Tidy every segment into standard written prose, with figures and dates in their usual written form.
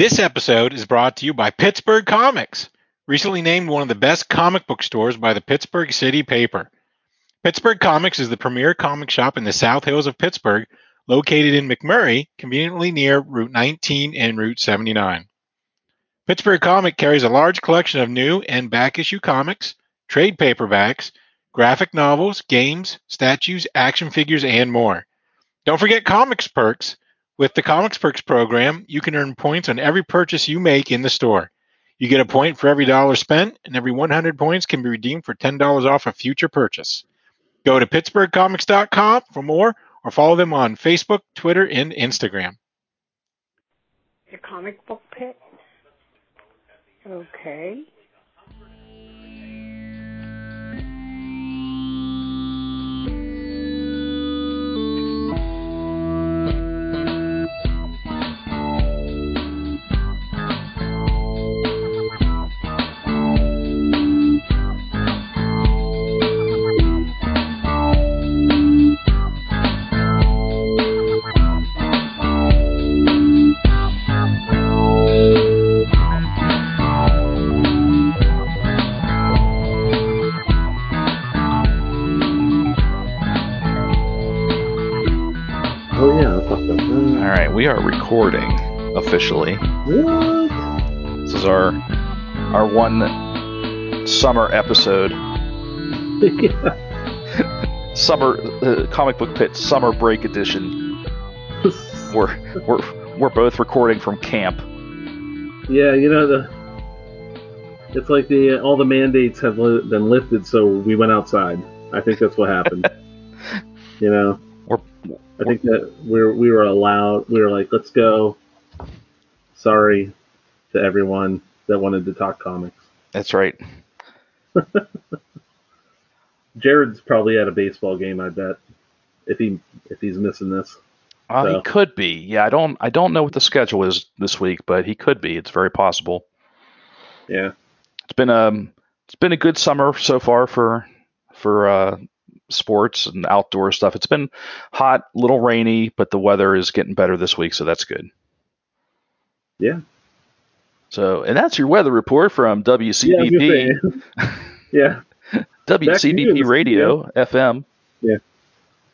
This episode is brought to you by Pittsburgh Comics, recently named one of the best comic book stores by the Pittsburgh City Paper. Pittsburgh Comics is the premier comic shop in the South Hills of Pittsburgh, located in McMurray, conveniently near Route 19 and Route 79. Pittsburgh Comic carries a large collection of new and back-issue comics, trade paperbacks, graphic novels, games, statues, action figures, and more. Don't forget Comics Perks. With the Comics Perks program, you can earn points on every purchase you make in the store. You get a point for every dollar spent, and every 100 points can be redeemed for $10 off a future purchase. Go to PittsburghComics.com for more, or follow them on Facebook, Twitter, and Instagram. Your comic book pit? Okay. We are recording officially. What? This is our one summer episode. Yeah. Summer comic book pit summer break edition. We're both recording from camp. Yeah, you know it's like all the mandates have been lifted, so we went outside. I think that's what happened. You know. I think that we were allowed. We were like, let's go. Sorry to everyone that wanted to talk comics. That's right. Jared's probably at a baseball game, I bet. If he's missing this, he could be. Yeah, I don't know what the schedule is this week, but he could be. It's very possible. Yeah, it's been a good summer so far for sports and outdoor stuff. It's been hot, a little rainy, but the weather is getting better this week, so that's good. Yeah. So, and that's your weather report from WCBP. Yeah. WCBP Radio FM. Yeah.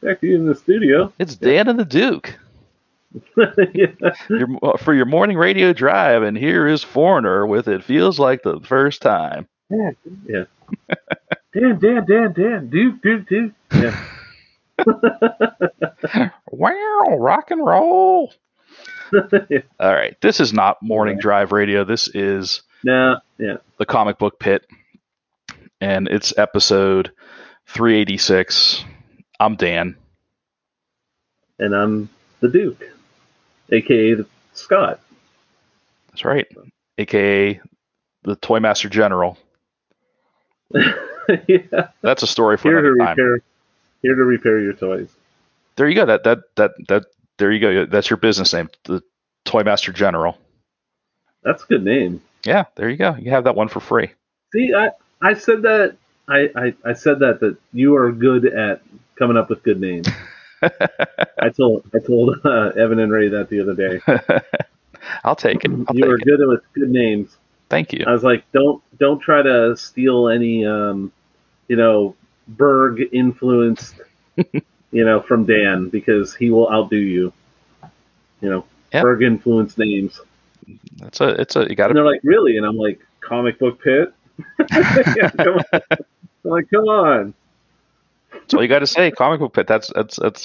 Back to you in the studio. It's Dan and the Duke. Yeah. For your morning radio drive, and here is Foreigner with It Feels Like the First Time. Yeah. Yeah. Dan, Duke. Yeah. Wow, rock and roll. Yeah. All right. This is not morning drive radio. This is the comic book pit. And it's episode 386. I'm Dan. And I'm the Duke, a.k.a. Scott. That's right. A.k.a. the Toy Master General. Yeah. That's a story for another time. Here to repair your toys. There you go. That there you go. That's your business name, the Toy Master General. That's a good name. Yeah, there you go. You have that one for free. See, I said that I said that you are good at coming up with good names. I told Evan and Ray that the other day. I'll take it. You are good with good names. Thank you. I was like, don't try to steal any, Berg influenced, from Dan, because he will outdo you. Berg influenced names. You got it. And they're like, really? And I'm like, comic book pit. Yeah, come on. I'm like, come on. That's all you got to say, comic book pit. That's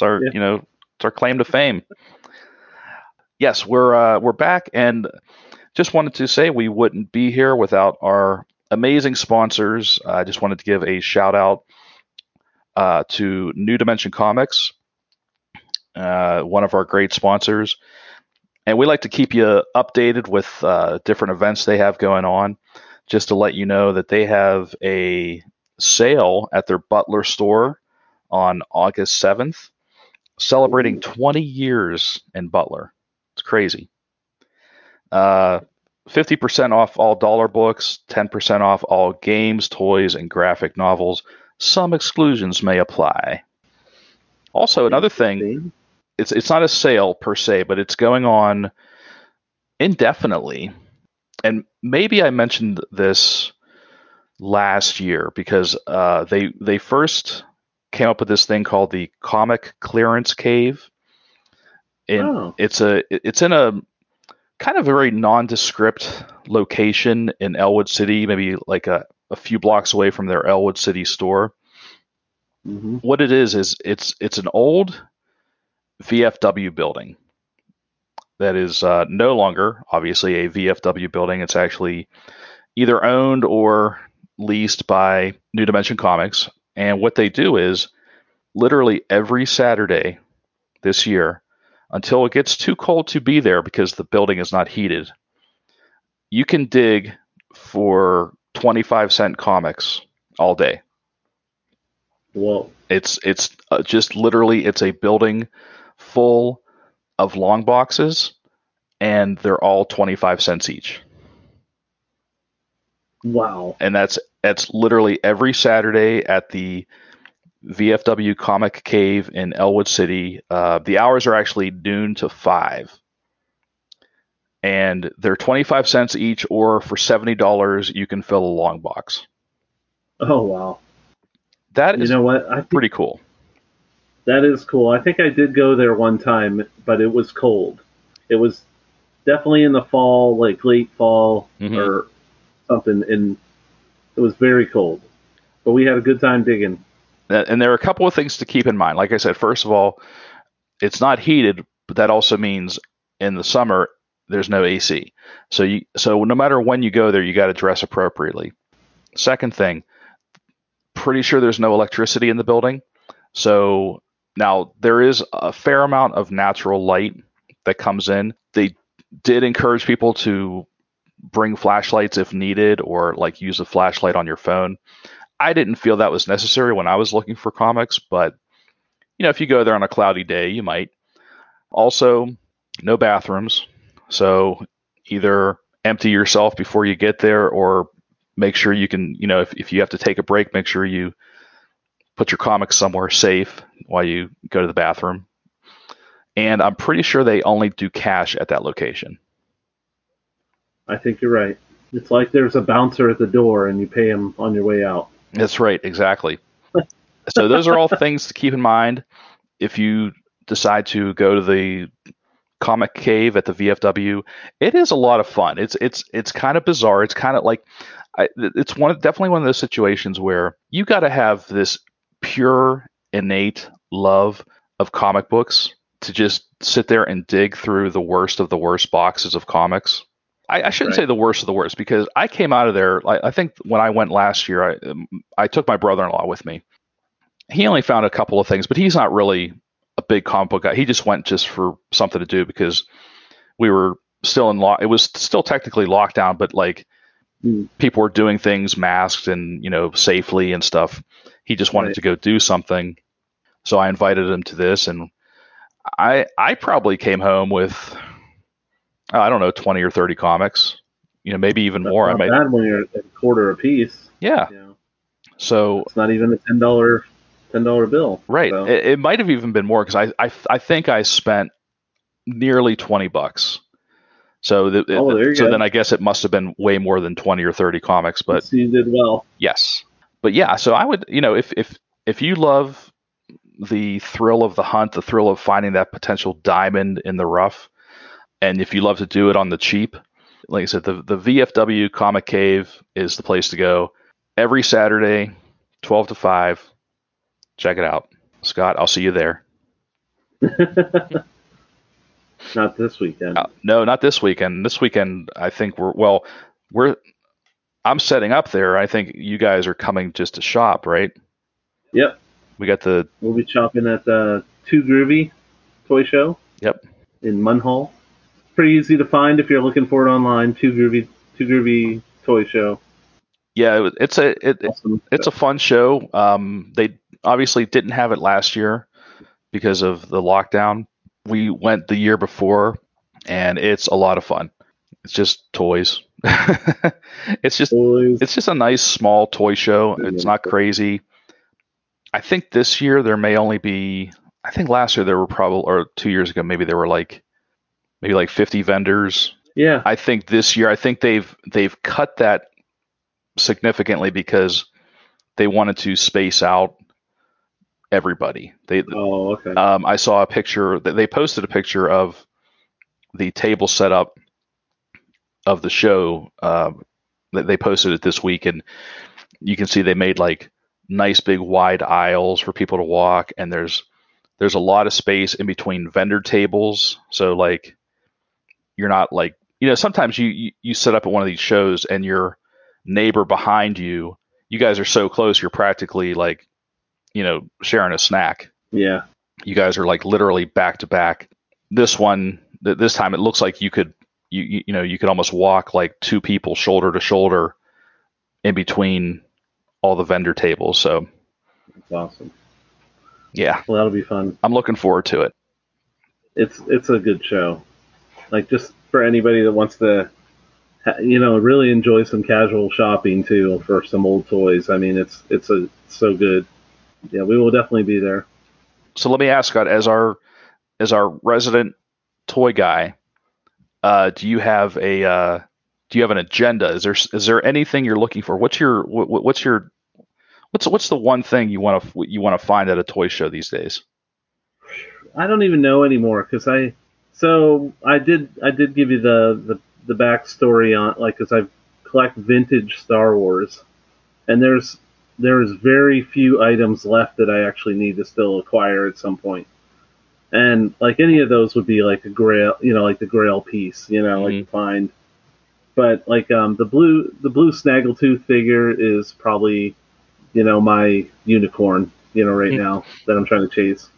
our it's our claim to fame. Yes, we're back and. Just wanted to say we wouldn't be here without our amazing sponsors. I just wanted to give a shout out to New Dimension Comics, one of our great sponsors. And we like to keep you updated with different events they have going on, just to let you know that they have a sale at their Butler store on August 7th, celebrating 20 years in Butler. It's crazy. 50% off all dollar books, 10% off all games, toys, and graphic novels. Some exclusions may apply. Also, another thing, it's not a sale per se, but it's going on indefinitely. And maybe I mentioned this last year because they first came up with this thing called the Comic Clearance Cave. And it's in a kind of very nondescript location in Elwood City, maybe like a few blocks away from their Elwood City store. Mm-hmm. What it is it's an old VFW building that is no longer obviously a VFW building. It's actually either owned or leased by New Dimension Comics. And what they do is literally every Saturday this year until it gets too cold to be there because the building is not heated, you can dig for 25-cent comics all day. Whoa. It's just literally, it's a building full of long boxes and they're all 25 cents each. Wow. And that's literally every Saturday at the VFW Comic Cave in Elwood City. The hours are actually noon to 5. And they're 25 cents each, or for $70, you can fill a long box. Oh, wow. That is, you know what? Pretty cool. That is cool. I think I did go there one time, but it was cold. It was definitely in the fall, like late fall or something, and it was very cold. But we had a good time digging. And there are a couple of things to keep in mind. Like I said, first of all, it's not heated, but that also means in the summer there's no AC. So no matter when you go there, you got to dress appropriately. Second thing, pretty sure there's no electricity in the building. So now there is a fair amount of natural light that comes in. They did encourage people to bring flashlights if needed, or like use a flashlight on your phone. I didn't feel that was necessary when I was looking for comics, but you know, if you go there on a cloudy day, you might. Also, no bathrooms. So either empty yourself before you get there, or make sure you can, you know, if you have to take a break, make sure you put your comics somewhere safe while you go to the bathroom. And I'm pretty sure they only do cash at that location. I think you're right. It's like there's a bouncer at the door and you pay him on your way out. That's right. Exactly. So those are all things to keep in mind if you decide to go to the Comic Cave at the VFW. It is a lot of fun. It's kind of bizarre. It's kind of like, it's definitely one of those situations where you got to have this pure innate love of comic books to just sit there and dig through the worst of the worst boxes of comics. I shouldn't say the worst of the worst, because I came out of there. I think when I went last year, I took my brother-in-law with me. He only found a couple of things, but he's not really a big comic book guy. He just went just for something to do because we were still in law. It was still technically lockdown, but like people were doing things masked and, you know, safely and stuff. He just wanted to go do something. So I invited him to this, and I probably came home with, I don't know, 20 or 30 comics, you know, maybe even more. I might add when you're a quarter a piece. Yeah. You know. So it's not even a $10 bill. Right. So. It might have even been more, because I think I spent nearly $20. So then I guess it must have been way more than 20 or 30 comics. But so you did well. Yes. But yeah, so I would, you know, if you love the thrill of the hunt, the thrill of finding that potential diamond in the rough, and if you love to do it on the cheap, like I said, the VFW Comic Cave is the place to go. Every Saturday, 12 to 5. Check it out. Scott, I'll see you there. Not this weekend. No, not this weekend. This weekend, I think I'm setting up there. I think you guys are coming just to shop, right? Yep. We'll be shopping at the Too Groovy toy show. Yep. In Munhall. Pretty easy to find if you're looking for it online. Too Groovy toy show. Yeah, it's a fun show. They obviously didn't have it last year because of the lockdown. We went the year before, and it's a lot of fun. It's just toys. It's just a nice small toy show. It's not crazy. I think this year there may only be. I think last year there were probably, or 2 years ago maybe there were like 50 vendors. Yeah. I think this year, I think they've cut that significantly because they wanted to space out everybody. Oh, okay. I saw a picture that they posted a picture of the table setup of the show that they posted it this week, and you can see they made like nice big wide aisles for people to walk, and there's a lot of space in between vendor tables. So like you're not like, you know, sometimes you set up at one of these shows and your neighbor behind you, you guys are so close, you're practically like, you know, sharing a snack. Yeah. You guys are like literally back to back. This one, this time it looks like you could almost walk like two people shoulder to shoulder in between all the vendor tables. So that's awesome. Yeah. Well, that'll be fun. I'm looking forward to it. It's a good show. Like just for anybody that wants to, you know, really enjoy some casual shopping too for some old toys. I mean, it's so good. Yeah, we will definitely be there. So let me ask, Scott, as our resident toy guy, do you have an agenda? Is there anything you're looking for? What's the one thing you want to find at a toy show these days? I don't even know anymore because I did give you the backstory on, like, because I collect vintage Star Wars, and there's very few items left that I actually need to still acquire at some point. And like any of those would be like a grail, you know, like the grail piece, you know, mm-hmm. like to find. But like the blue Snaggletooth figure is probably, you know, my unicorn, you know, right now that I'm trying to chase.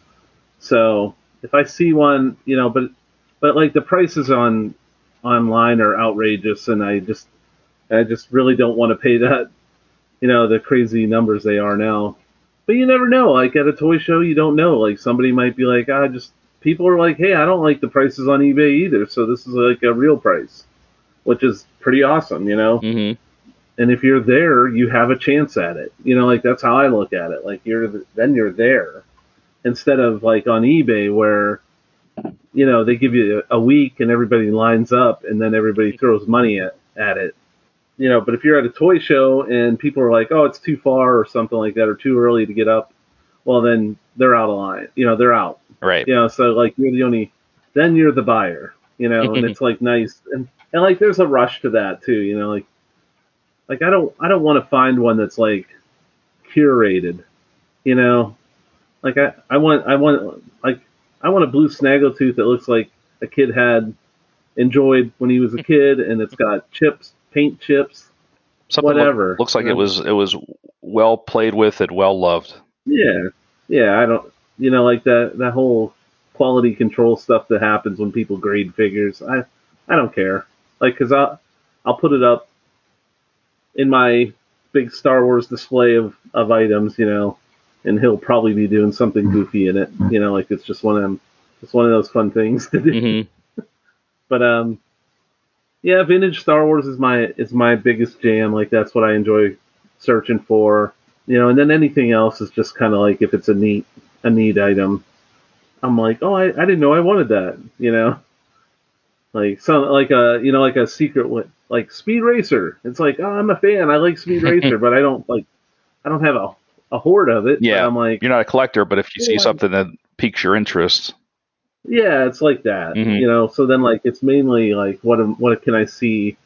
So if I see one, you know, but like the prices on online are outrageous, and I just really don't want to pay that, you know, the crazy numbers they are now. But you never know. Like at a toy show, you don't know. Like somebody might be like, people are like, hey, I don't like the prices on eBay either. So this is like a real price, which is pretty awesome, you know? Mm-hmm. And if you're there, you have a chance at it. You know, like that's how I look at it. Like then you're there, instead of like on eBay where, you know, they give you a week and everybody lines up and then everybody throws money at it. You know, but if you're at a toy show and people are like, oh, it's too far or something like that, or too early to get up, well, then they're out of line. You know, they're out. Right. You know, so like then you're the buyer, you know, and it's like nice. And like there's a rush to that too, you know, like I don't want to find one that's like curated, you know, like I want a blue Snaggletooth that looks like a kid had enjoyed when he was a kid, and it's got chips. Paint chips, something whatever. Looks like, you know? It was well played with and well loved. Yeah, yeah. I don't, you know, like that whole quality control stuff that happens when people grade figures. I don't care, like, because I'll put it up in my big Star Wars display of items, you know, and he'll probably be doing something goofy in it, you know, like it's just one of those fun things to do. Mm-hmm. But yeah, vintage Star Wars is my biggest jam. Like that's what I enjoy searching for, you know. And then anything else is just kind of like if it's a neat item, I'm like, oh, I didn't know I wanted that, you know. Like a secret one, like Speed Racer. It's like, oh, I'm a fan. I like Speed Racer, but I don't have a hoard of it. Yeah, but I'm like, you're not a collector, but if you see something that piques your interest. Yeah, it's like that, mm-hmm. you know. So then, like, it's mainly like, what can I see,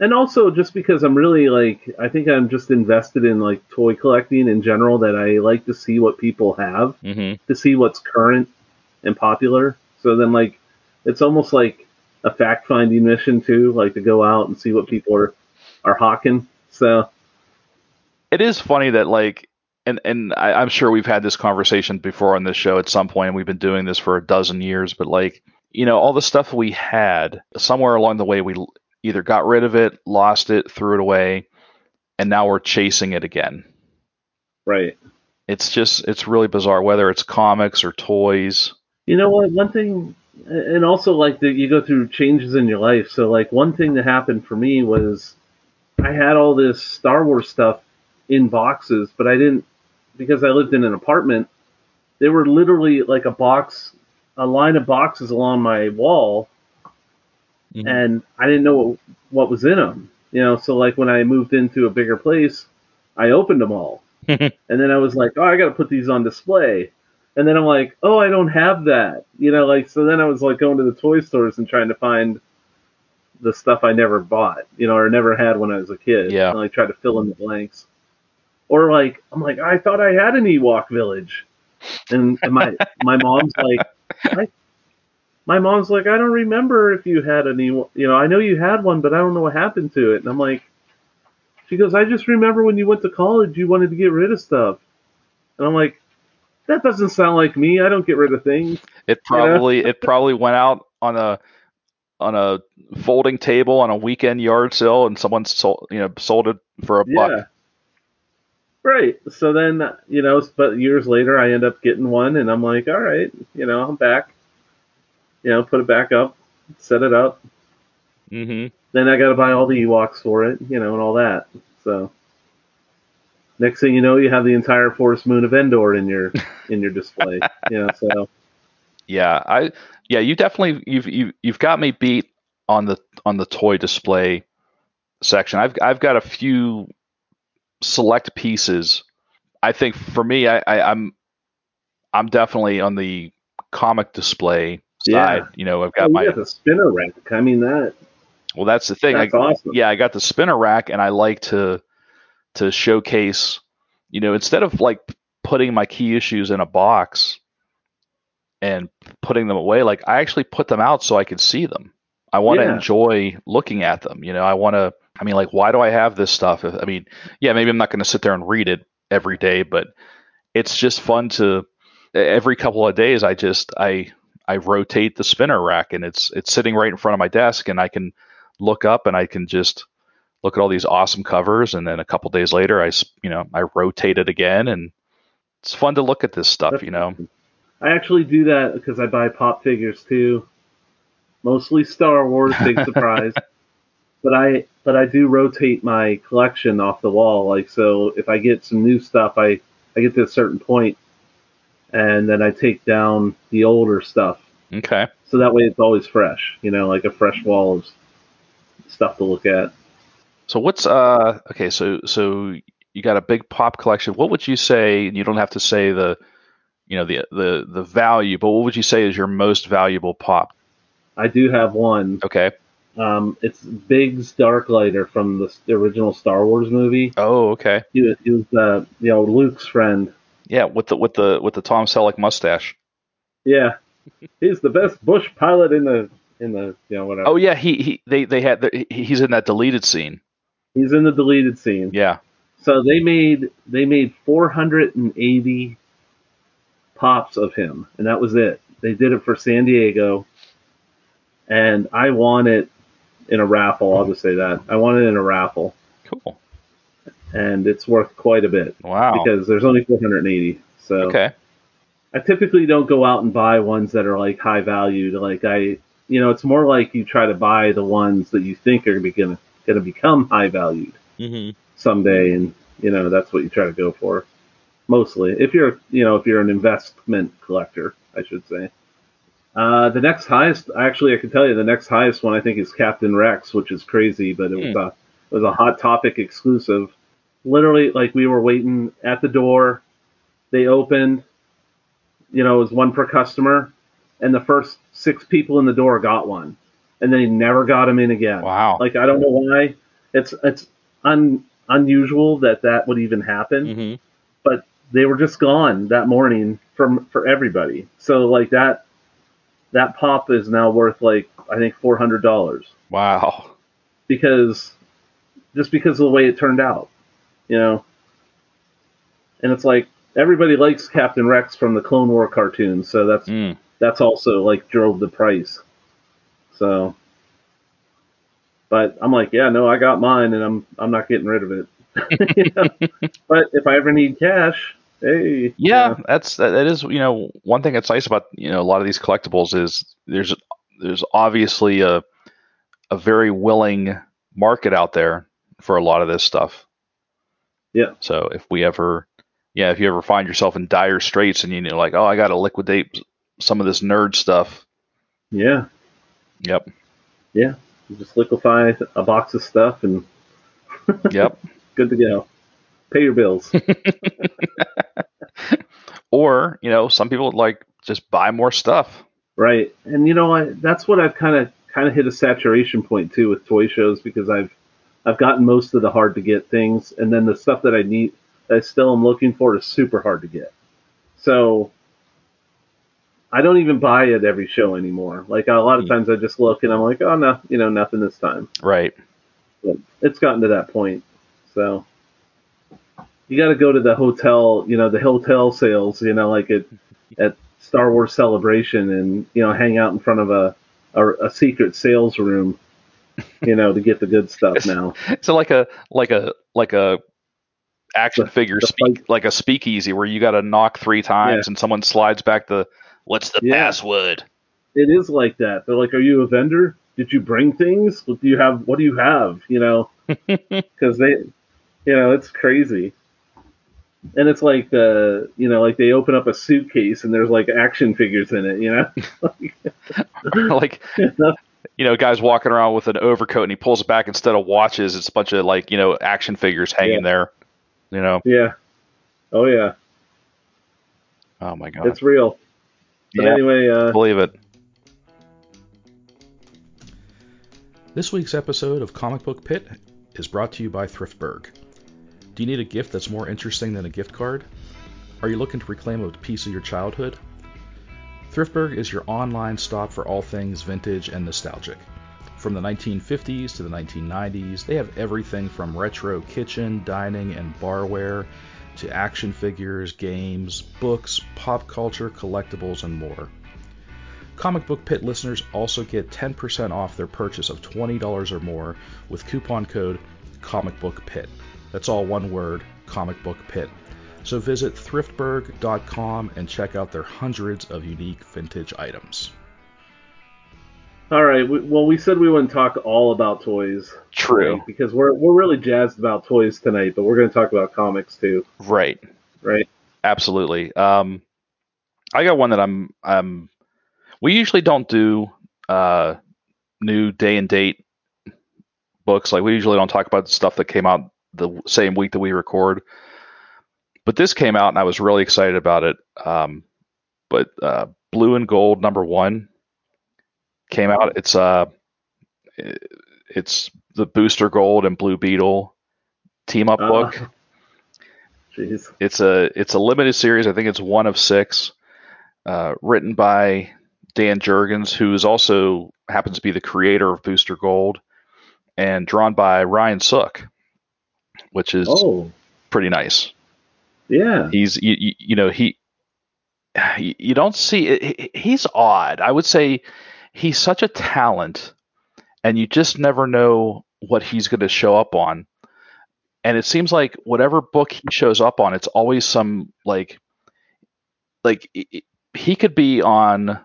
and also just because I'm really like, I think I'm just invested in like toy collecting in general, that I like to see what people have, mm-hmm. to see what's current and popular. So then, like, it's almost like a fact finding mission too, like to go out and see what people are hawking. So it is funny that like. And I'm sure we've had this conversation before on this show at some point, and we've been doing this for a dozen years. But like, you know, all the stuff we had, somewhere along the way, we either got rid of it, lost it, threw it away, and now we're chasing it again. Right. It's really bizarre, whether it's comics or toys. You know what? One thing, and also like you go through changes in your life. So like one thing that happened for me was I had all this Star Wars stuff in boxes, but I didn't. Because I lived in an apartment, there were literally like a line of boxes along my wall Mm-hmm. And I didn't know what was in them. You know, so like when I moved into a bigger place, I opened them all. And then I was like, oh, I got to put these on display. And then I'm like, oh, I don't have that. You know, like, so then I was like going to the toy stores and trying to find the stuff I never bought, you know, or never had when I was a kid. Yeah. And I tried to fill in the blanks. Or like, I'm like, I thought I had an Ewok village. And my mom's like, my mom's like, I don't remember if you had an Ewok. You know, I know you had one, but I don't know what happened to it. And I'm like, she goes, I just remember when you went to college, you wanted to get rid of stuff. And I'm like, that doesn't sound like me. I don't get rid of things. It probably, you know? It probably went out on a folding table on a weekend yard sale, and someone sold it for $1. Right. So then, you know, but years later, I end up getting one, and I'm like, all right, you know, I'm back. You know, put it back up, set it up. Mm-hmm. Then I got to buy all the Ewoks for it, you know, and all that. So next thing you know, you have the entire Forest Moon of Endor in your display. You know, so you've got me beat on the toy display section. I've got a few select pieces. I think for me, I'm definitely on the comic display side. Yeah. You know, I've got my spinner rack. I mean that. Well, that's the thing. That's awesome. Yeah, I got the spinner rack, and I like to showcase, you know, instead of like putting my key issues in a box and putting them away, like I actually put them out so I can see them. I want to enjoy looking at them. You know, I mean, why do I have this stuff? I mean, yeah, maybe I'm not going to sit there and read it every day, but it's just fun to every couple of days. I rotate the spinner rack, and it's sitting right in front of my desk, and I can look up and I can just look at all these awesome covers. And then a couple days later, I rotate it again, and it's fun to look at this stuff, you know. I actually do that because I buy pop figures too, mostly Star Wars, big surprise. But I do rotate my collection off the wall. Like, so if I get some new stuff, I get to a certain point, and then I take down the older stuff. Okay. So that way it's always fresh, you know, like a fresh wall of stuff to look at. So what's okay? So you got a big pop collection. What would you say? And you don't have to say the, you know, the value, but what would you say is your most valuable pop? I do have one. Okay. It's Biggs Darklighter from the original Star Wars movie. Oh, okay. He was you know, Luke's friend. Yeah, with the Tom Selleck mustache. Yeah, he's the best bush pilot in the you know whatever. Oh yeah, he's in that deleted scene. He's in the deleted scene. Yeah. So they made 480 pops of him, and that was it. They did it for San Diego, and I won it in a raffle. I'll just say that I won it in a raffle. Cool. And it's worth quite a bit. Wow. Because there's only 480. So okay. I typically don't go out and buy ones that are like high valued. Like it's more like you try to buy the ones that you think are going to become high valued someday, and you know that's what you try to go for mostly. If you're an investment collector, I should say. The next highest, actually, I can tell you the next highest one I think is Captain Rex, which is crazy, but it was a Hot Topic exclusive. Literally, like we were waiting at the door, they opened. You know, it was one per customer, and the first 6 people in the door got one. And they never got him in again. Wow. Like, I don't know why. It's unusual that would even happen. Mm-hmm. But they were just gone that morning for everybody. So, like, that pop is now worth, like, I think $400. Wow. Because of the way it turned out, you know. And it's like, everybody likes Captain Rex from the Clone Wars cartoons, so that's also, like, drove the price. So, but I'm like, yeah, no, I got mine, and I'm not getting rid of it. You know? But if I ever need cash, hey. Yeah, that is you know, one thing that's nice about, you know, a lot of these collectibles is there's obviously a very willing market out there for a lot of this stuff. Yeah. So if you ever find yourself in dire straits and you're like, oh, I got to liquidate some of this nerd stuff. Yeah. Yep. Yeah, you just liquefy a box of stuff and yep, good to go. Pay your bills. Or, you know, some people like just buy more stuff. Right. And you know, that's what I've kind of hit a saturation point too with toy shows, because I've gotten most of the hard to get things, and then the stuff that I need that I still am looking for is super hard to get. So I don't even buy at every show anymore. Like, a lot of times I just look and I'm like, oh no, you know, nothing this time. Right. But it's gotten to that point. So you got to go to the hotel, you know, the hotel sales, you know, like at Star Wars Celebration, and, you know, hang out in front of a secret sales room, you know, to get the good stuff now. So like a action figure, like a speakeasy where you got to knock three times and someone slides back the, what's the password? It is like that. They're like, are you a vendor? Did you bring things? What do you have? You know, because they, you know, it's crazy. And it's like the, you know, like they open up a suitcase and there's like action figures in it, you know, like, you know, guys walking around with an overcoat and he pulls it back, instead of watches, it's a bunch of, like, you know, action figures hanging there, you know? Yeah. Oh yeah. Oh my God. It's real. But anyway, believe it. This week's episode of Comic Book Pit is brought to you by Thriftburg. Do you need a gift that's more interesting than a gift card? Are you looking to reclaim a piece of your childhood? Thriftburg is your online stop for all things vintage and nostalgic. From the 1950s to the 1990s, they have everything from retro kitchen, dining, and barware to action figures, games, books, pop culture, collectibles, and more. Comic Book Pit listeners also get 10% off their purchase of $20 or more with coupon code ComicBookPit. That's all one word, Comic Book Pit. So visit thriftburg.com and check out their hundreds of unique vintage items. All right. Well, we said we wouldn't talk all about toys. True. Right? Because we're really jazzed about toys tonight, but we're going to talk about comics too. Right. Right. Absolutely. I got one that I'm. We usually don't do new day and date books. Like, we usually don't talk about stuff that came out the same week that we record, but this came out and I was really excited about it. But Blue and Gold #1 came out. It's the Booster Gold and Blue Beetle team up book. Geez. It's a limited series. I think it's 1 of 6, written by Dan Jurgens, who is also happens to be the creator of Booster Gold, and drawn by Ryan Sook, which is pretty nice. Yeah. He's, you know, he, you don't see it. He's odd. I would say he's such a talent, and you just never know what he's going to show up on. And it seems like whatever book he shows up on, it's always some like he could be on,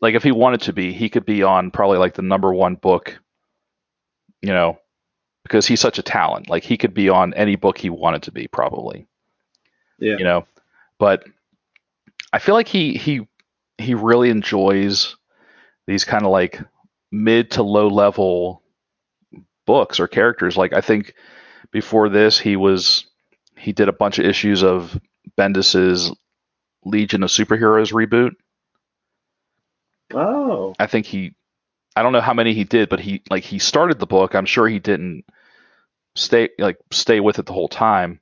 like, if he wanted to be, he could be on probably like the #1 book, you know, because he's such a talent. Like, he could be on any book he wanted to be, probably. Yeah. You know, but I feel like he really enjoys these kind of like mid to low level books or characters. Like, I think before this he did a bunch of issues of Bendis's Legion of Superheroes reboot. Oh. I don't know how many he did, but he started the book. I'm sure he didn't stay with it the whole time.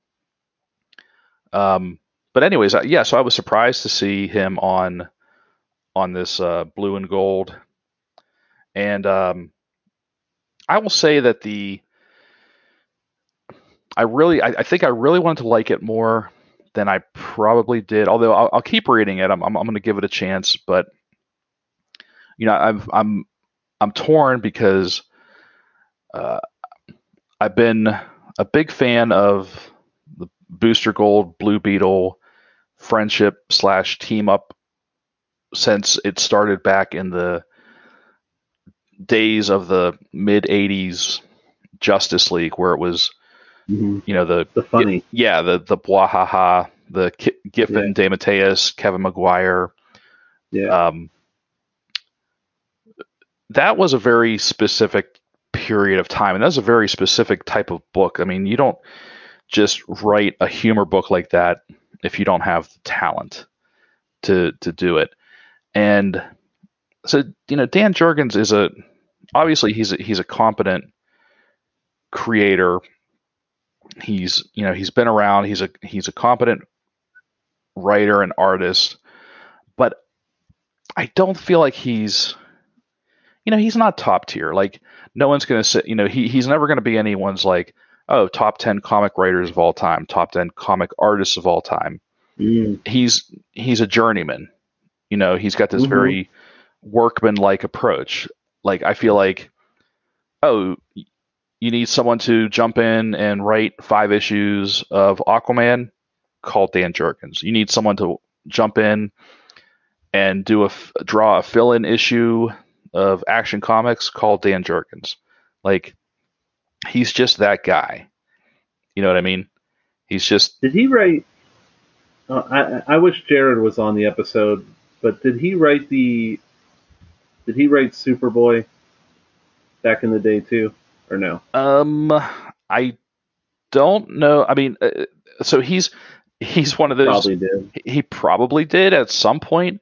But anyways, so I was surprised to see him on this Blue and Gold. And I will say that I really wanted to like it more than I probably did. Although I'll keep reading it. I'm going to give it a chance, but you know, I'm torn because I've been a big fan of the Booster Gold, Blue Beetle friendship / team up since it started back in the days of the mid 80s Justice League, where it was, you know, the funny. The Bwahaha, the Giffen, DeMatteis, Kevin Maguire. Yeah. that was a very specific period of time, and that's a very specific type of book. I mean, you don't just write a humor book like that if you don't have the talent to do it. And so, you know, Dan Jurgens is obviously he's a competent creator. He's, you know, he's been around, he's a competent writer and artist, but I don't feel like he's, you know, he's not top tier. Like, no one's going to sit, you know, he's never going to be anyone's like, oh, top 10 comic writers of all time, top 10 comic artists of all time. Mm. He's a journeyman. You know, he's got this mm-hmm. very workman-like approach. Like, I feel like, oh, you need someone to jump in and write 5 issues of Aquaman, call Dan Jurgens. You need someone to jump in and do draw a fill-in issue of Action Comics, call Dan Jurgens. Like, he's just that guy. You know what I mean? He's just... Did he write... I wish Jared was on the episode, but did he write Superboy back in the day too, or no? I don't know. I mean, so he's one of those. Probably did. He probably did at some point.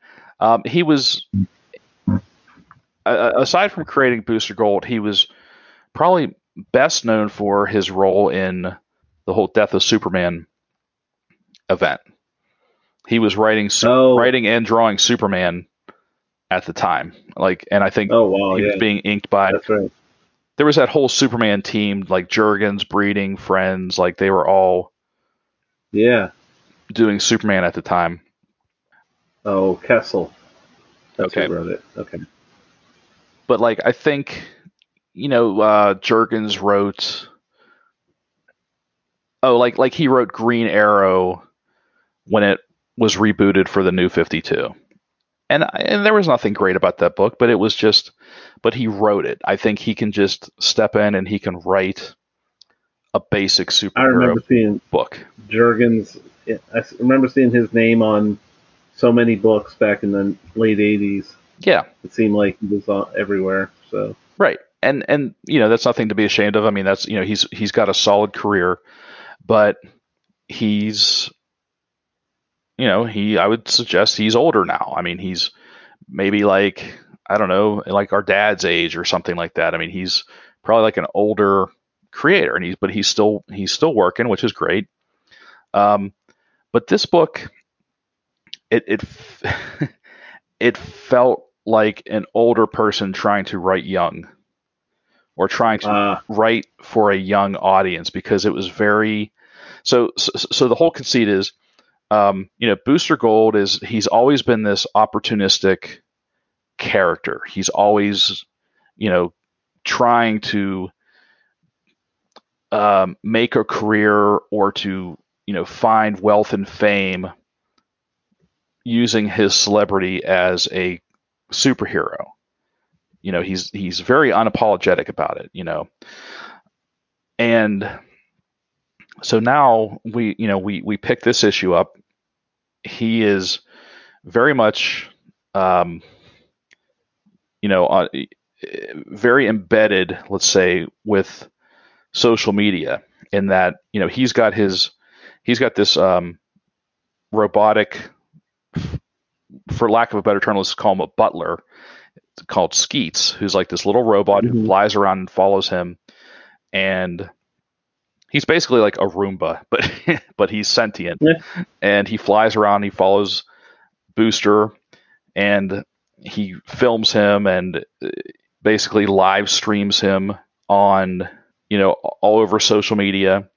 He was aside from creating Booster Gold, he was probably best known for his role in the whole Death of Superman event. He was writing and drawing Superman at the time. Like, and I think was being inked by. That's right. There was that whole Superman team, like Jurgens, Breeding, Friends, like they were all doing Superman at the time. Oh, Kessel. That's who wrote it. Okay. But like, I think, you know, Jurgens wrote he wrote Green Arrow when it was rebooted for the New 52. And there was nothing great about that book, but it was just, but he wrote it. I think he can just step in and he can write a basic superhero book. I remember seeing Jurgens. I remember seeing his name on so many books back in the late 80s. Yeah. It seemed like he was everywhere. So. Right. And you know, that's nothing to be ashamed of. I mean, that's, you know, he's got a solid career, but he's, you know, I would suggest he's older now. I mean, he's maybe like, I don't know, like our dad's age or something like that. I mean, he's probably like an older creator, and he's still working, which is great. But this book, it felt like an older person trying to write young, or trying to write for a young audience, because it was very, so the whole conceit is, you know, Booster Gold he's always been this opportunistic character. He's always, you know, trying to make a career, or to, you know, find wealth and fame using his celebrity as a superhero. You know, he's very unapologetic about it, you know. And so now we pick this issue up. He is very much, you know, very embedded, let's say, with social media, in that, you know, he's got this robotic, for lack of a better term, let's call him a butler, called Skeets, who's like this little robot mm-hmm. who flies around and follows him, and he's basically like a Roomba, but he's sentient, and he flies around. He follows Booster, and he films him, and basically live streams him on, you know, all over social media.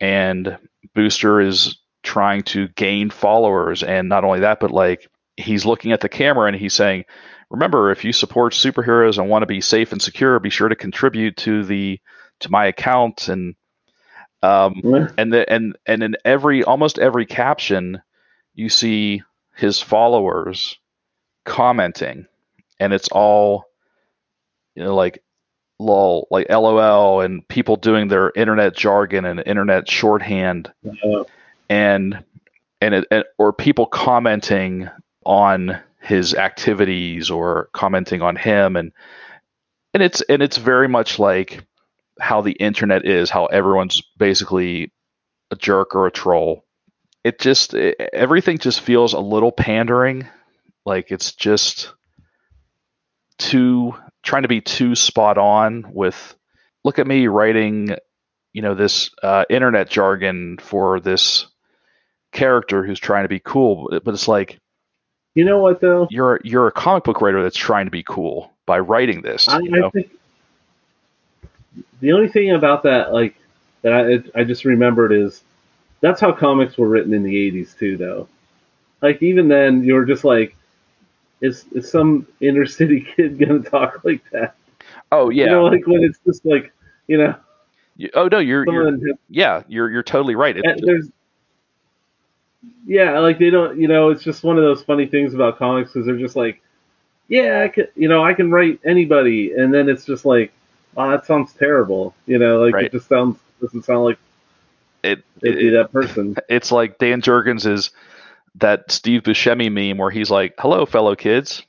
And Booster is trying to gain followers, and not only that, but like he's looking at the camera and he's saying, "Remember, if you support superheroes and want to be safe and secure, be sure to contribute to my account." And and in almost every caption, you see his followers commenting, and it's all, you know, like lol, like LOL, and people doing their internet jargon and internet shorthand, or people commenting on his activities or commenting on him, and And it's very much like how the internet is, how everyone's basically a jerk or a troll. Everything just feels a little pandering. Like it's just trying to be too spot on with, look at me writing, this internet jargon for this character who's trying to be cool. But it's like, you know what though? You're a comic book writer that's trying to be cool by writing this. I think the only thing about that, that I just remembered is that's how comics were written in the 80s too, though. Like even then, you were just like, is some inner city kid gonna talk like that? Oh yeah. When it's just like, Oh no, you're totally right. They don't. It's just one of those funny things about comics because they're just like, yeah, I can write anybody, and then it's just like, oh, that sounds terrible. Right. It just doesn't sound like it'd be that person. It's like Dan Jurgens is that Steve Buscemi meme where he's like, "Hello, fellow kids."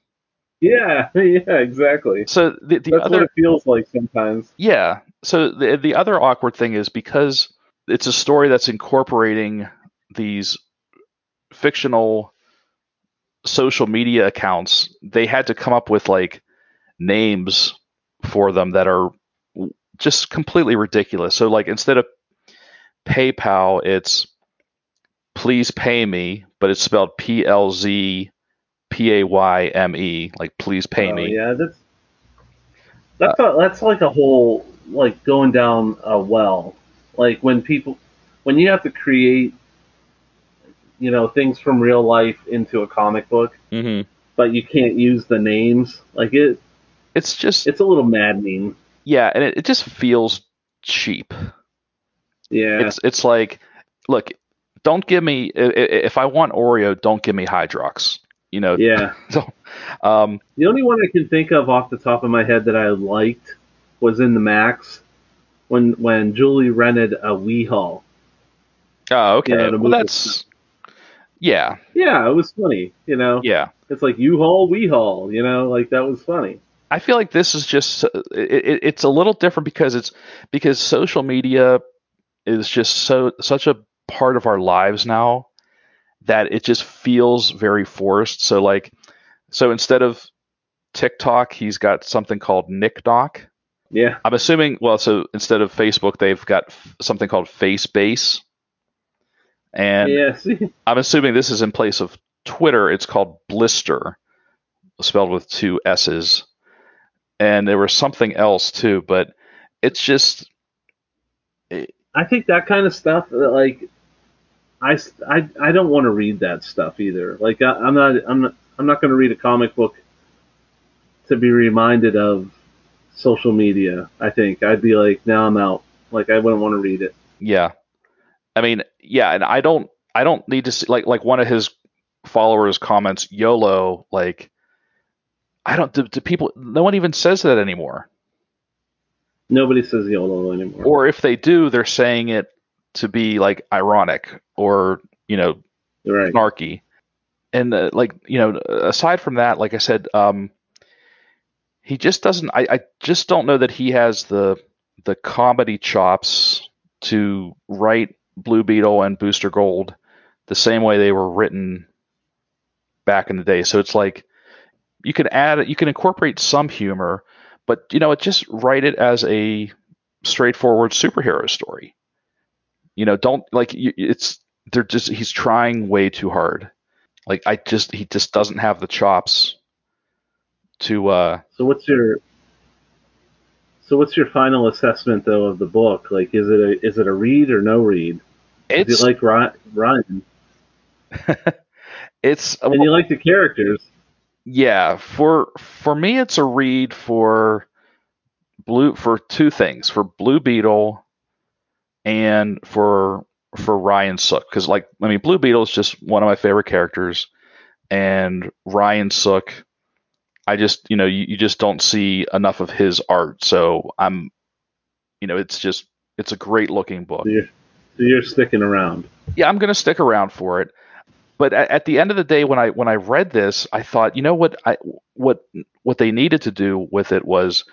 Yeah, exactly. So the that's other what it feels like sometimes. Yeah. So the other awkward thing is because it's a story that's incorporating these fictional social media accounts, they had to come up with names for them that are just completely ridiculous. So instead of PayPal, it's please pay me, but it's spelled PLZPAYME, please pay me. Yeah, that's a whole going down a well. When you have to create things from real life into a comic book, mm-hmm. but you can't use the names. It's a little maddening. Yeah, and it just feels cheap. Yeah, it's look, don't give me, if I want Oreo, don't give me Hydrox. Yeah. So, the only one I can think of off the top of my head that I liked was in the Max when Julie rented a Weehaw. Oh, okay. Yeah. Yeah, it was funny, Yeah. It's U-Haul, We-Haul, that was funny. I feel like this is just it's a little different because social media is just such a part of our lives now that it just feels very forced. So so instead of TikTok, he's got something called Nick Doc. Yeah. I'm assuming so instead of Facebook, they've got something called Facebase. And yes. I'm assuming this is in place of Twitter. It's called Blister, spelled with two S's. And there was something else too, but it's just. I think that kind of stuff, I don't want to read that stuff either. I'm not going to read a comic book to be reminded of social media. I think I'd be now I'm out. I wouldn't want to read it. Yeah. And I don't need to see like one of his followers comments YOLO. I don't. Do people? No one even says that anymore. Nobody says YOLO anymore. Or if they do, they're saying it to be ironic or right. Snarky. And aside from that, like I said, he just doesn't. I just don't know that he has the comedy chops to write Blue Beetle and Booster Gold the same way they were written back in the day. So it's you can incorporate some humor, but just write it as a straightforward superhero story. Don't he's trying way too hard. He just doesn't have the chops to. So what's your final assessment though of the book? Is it a read or no read? It's Ryan. And you like the characters. Yeah, for me it's a read for two things, for Blue Beetle and for Ryan Sook, because Blue Beetle is just one of my favorite characters, and Ryan Sook, I just you just don't see enough of his art, so I'm it's a great looking book. So you're sticking around. Yeah, I'm going to stick around for it. But at the end of the day, when I read this, I thought, what they needed to do with it was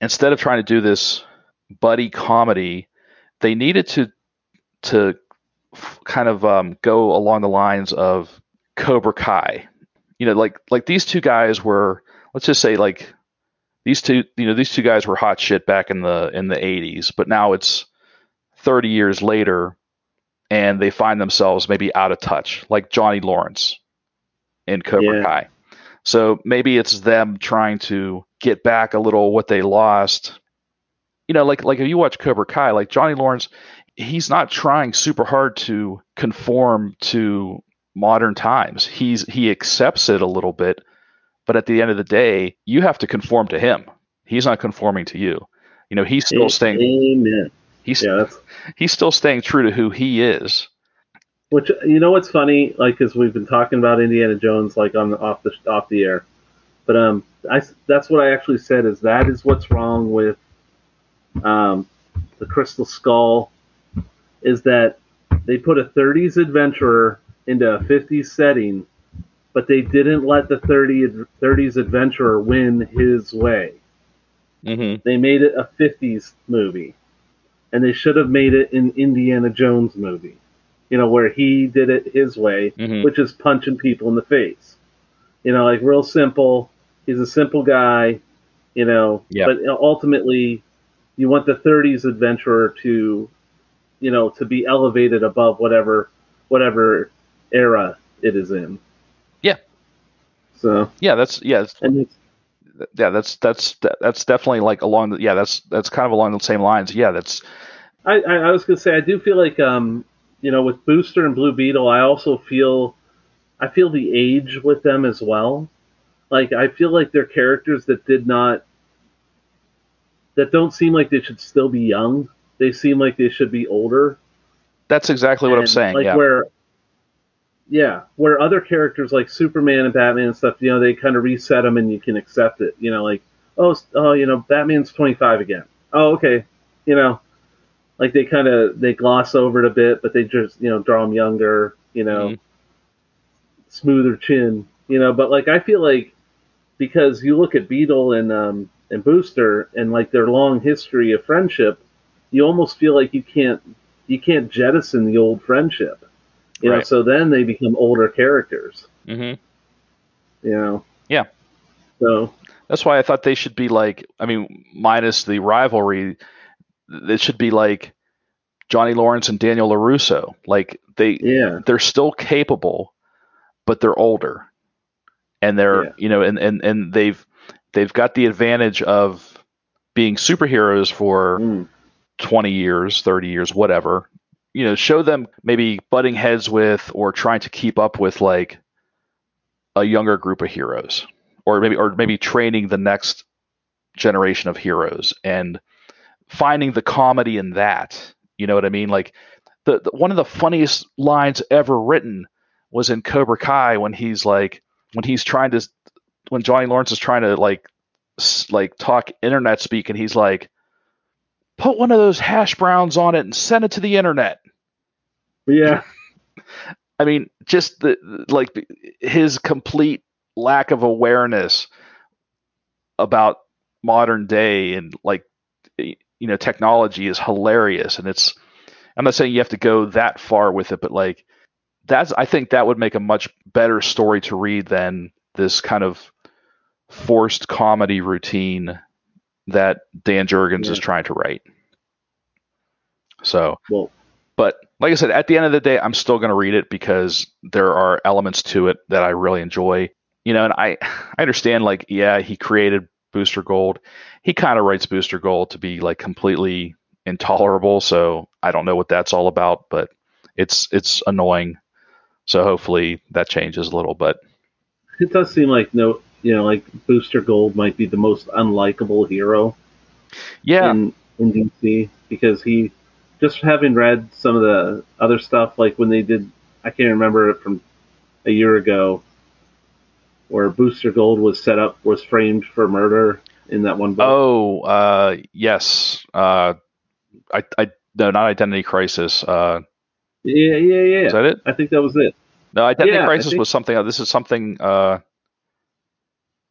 instead of trying to do this buddy comedy, they needed to kind of go along the lines of Cobra Kai. You know, like these two guys were, let's just say, like these two guys were hot shit back in the 80s, but now it's 30 years later and they find themselves maybe out of touch, like Johnny Lawrence in Cobra Kai. So maybe it's them trying to get back a little what they lost. You know, like if you watch Cobra Kai, like Johnny Lawrence, he's not trying super hard to conform to modern times. He accepts it a little bit, but at the end of the day, you have to conform to him. He's not conforming to you. You know, he's still staying. Amen. He's still staying true to who he is. Which, you know what's funny, like, because we've been talking about Indiana Jones, like, on off the air, but that's what I actually said is that is what's wrong with the Crystal Skull, is that they put a 30s adventurer into a 50s setting, but they didn't let the 30s adventurer win his way. Mm-hmm. They made it a 50s movie, and they should have made it an Indiana Jones movie. You know, where he did it his way, mm-hmm. which is punching people in the face. You know, like real simple. He's a simple guy, you know. Yep. But ultimately, you want the 30s adventurer to, you know, to be elevated above whatever era it is in. Yeah. So. Yeah, that's definitely like along the that's kind of along the same lines. Yeah, that's. I was gonna say I do feel like you know, with Booster and Blue Beetle, I feel the age with them as well. Like, I feel like they're characters that don't seem like they should still be young. They seem like they should be older. That's exactly what I'm saying. Like where other characters like Superman and Batman and stuff, you know, they kind of reset them and you can accept it. You know, like, oh, you know, Batman's 25 again. Oh, okay. You know. Like they gloss over it a bit, but they just, you know, draw them younger, you know, mm-hmm. smoother chin, you know. But like I feel like because you look at Beetle and Booster and like their long history of friendship, you almost feel like you can't jettison the old friendship, you right. know. So then they become older characters, mm-hmm. you know. Yeah. So that's why I thought they should be like, I mean, minus the rivalry. It should be like Johnny Lawrence and Daniel LaRusso. Like they're still capable, but they're older, and they're you know, and they've got the advantage of being superheroes for 20 years, 30 years, whatever. You know, show them maybe butting heads with or trying to keep up with like a younger group of heroes, or maybe training the next generation of heroes and finding the comedy in that, you know what I mean? Like the one of the funniest lines ever written was in Cobra Kai when Johnny Lawrence is trying to like talk internet speak, and he's like, put one of those hash browns on it and send it to the internet. Yeah. I mean, just like his complete lack of awareness about modern day and like, you know, technology is hilarious, and it's, I'm not saying you have to go that far with it, but like I think that would make a much better story to read than this kind of forced comedy routine that Dan Jurgens is trying to write. So, well, but like I said, at the end of the day, I'm still going to read it because there are elements to it that I really enjoy, you know, and I understand like, yeah, he created Booster Gold. He kind of writes Booster Gold to be like completely intolerable, so I don't know what that's all about, but it's annoying. So hopefully that changes a little, but it does seem like like Booster Gold might be the most unlikable hero. Yeah, in DC, because he, just having read some of the other stuff, like when they did, I can't remember it from a year ago, where Booster Gold was framed for murder in that one book. Oh, yes. No, not Identity Crisis. Yeah. Is that it? I think that was it. No, Identity Crisis was something. This is something. Crap.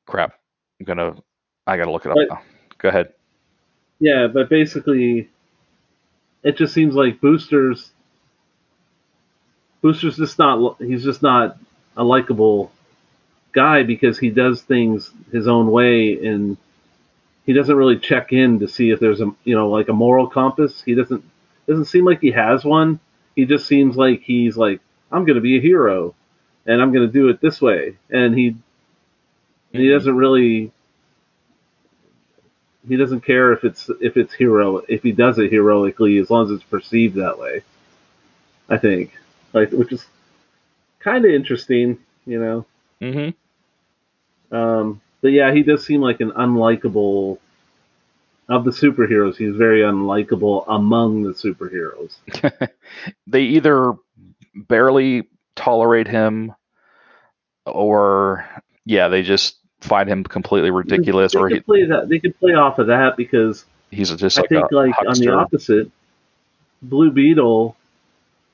I gotta look it up now. Go ahead. Yeah, but basically, it just seems like Booster's just not. He's just not a likable guy because he does things his own way, and he doesn't really check in to see if there's a like a moral compass. He doesn't seem like he has one. He just seems like he's like, I'm going to be a hero, and I'm going to do it this way. And he doesn't really. He doesn't care if he does it heroically, as long as it's perceived that way. I think, which is kind of interesting, but yeah, he does seem like an unlikable of the superheroes. He's very unlikable among the superheroes. They either barely tolerate him, or they just find him completely ridiculous. They could play off of that because he's just like, I think, like on the opposite, Blue Beetle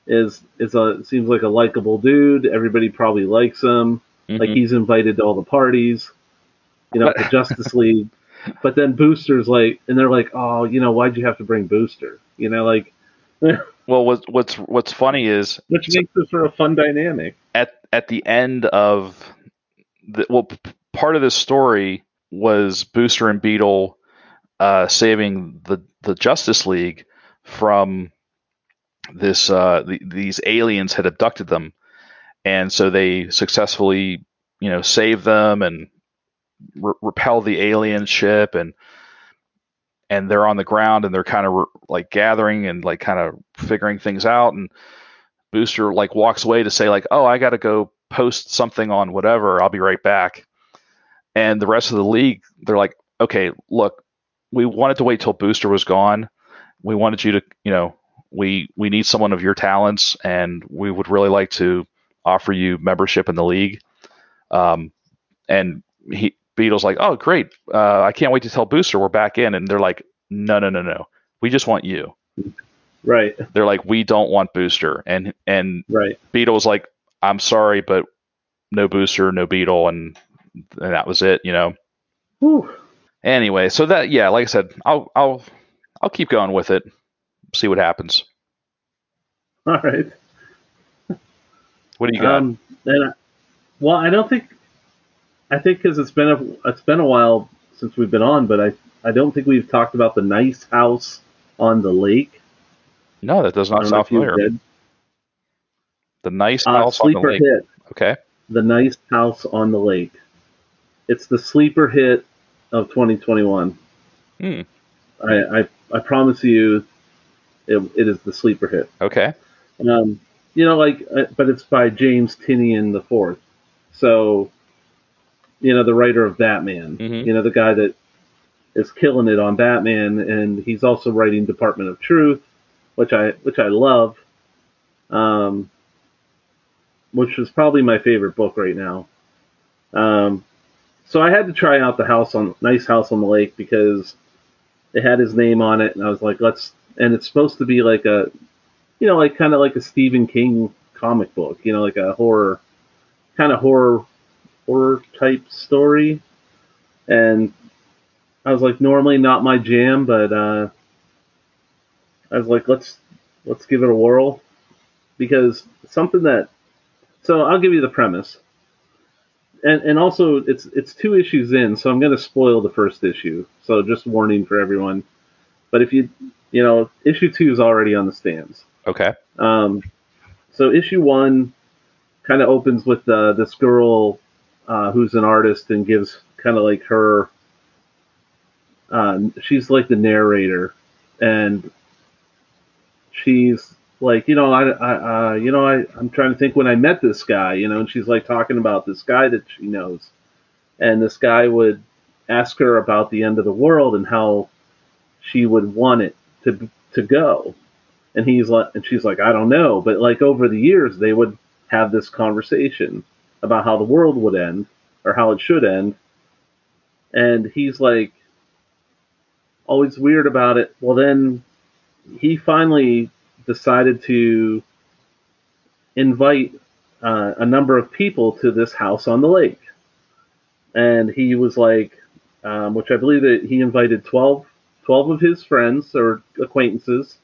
seems like a likable dude. Everybody probably likes him. Mm-hmm. Like he's invited to all the parties, the Justice League. But then Booster's like, and they're like, oh, why'd you have to bring Booster? Well, what's funny is which makes this sort of fun dynamic. At the end of part of this story was Booster and Beetle saving the Justice League from this. These aliens had abducted them, and so they successfully, save them and repel the alien ship, and they're on the ground and they're kind of like gathering and like kind of figuring things out. And Booster like walks away to say like, oh, I got to go post something on whatever. I'll be right back. And the rest of the league, they're like, okay, look, we wanted to wait till Booster was gone. We wanted you to, we need someone of your talents, and we would really like to offer you membership in the league. And Beetle's like, oh, great. I can't wait to tell Booster we're back in. And they're like, no. We just want you. Right. They're like, we don't want Booster. And right. Beetle's like, I'm sorry, but no Booster, no Beetle. And that was it, Whew. Anyway, so that, like I said, I'll keep going with it, see what happens. All right. What do you got? I think because it's been a while since we've been on, but I don't think we've talked about The Nice House on the Lake. No, that does not sound familiar. The Nice House on the Lake. Hit. Okay. The Nice House on the Lake. It's the sleeper hit of 2021. I promise you, it is the sleeper hit. Okay. But it's by James Tynion IV. So, the writer of Batman. Mm-hmm. The guy that is killing it on Batman, and he's also writing Department of Truth, which I love. Which is probably my favorite book right now. So I had to try out the Nice House on the Lake because it had his name on it, and I was like, and it's supposed to be like a, like kind of like a Stephen King comic book, like a horror type story. And I was like, normally not my jam, but I was like, let's give it a whirl, because so I'll give you the premise. And also, it's 2 issues in, so I'm going to spoil the first issue. So just warning for everyone. But if issue 2 is already on the stands. Okay. So issue 1 kind of opens with this girl who's an artist, and gives kind of like her... she's like the narrator. And she's like, I'm trying to think when I met this guy, and she's like talking about this guy that she knows, and this guy would ask her about the end of the world and how she would want it to go, and she's like, I don't know, but like over the years they would have this conversation about how the world would end or how it should end, and he's like always weird about it. Well, then he finally decided to invite a number of people to this house on the lake. And he was like, which I believe that he invited 12 12 of his friends or acquaintances.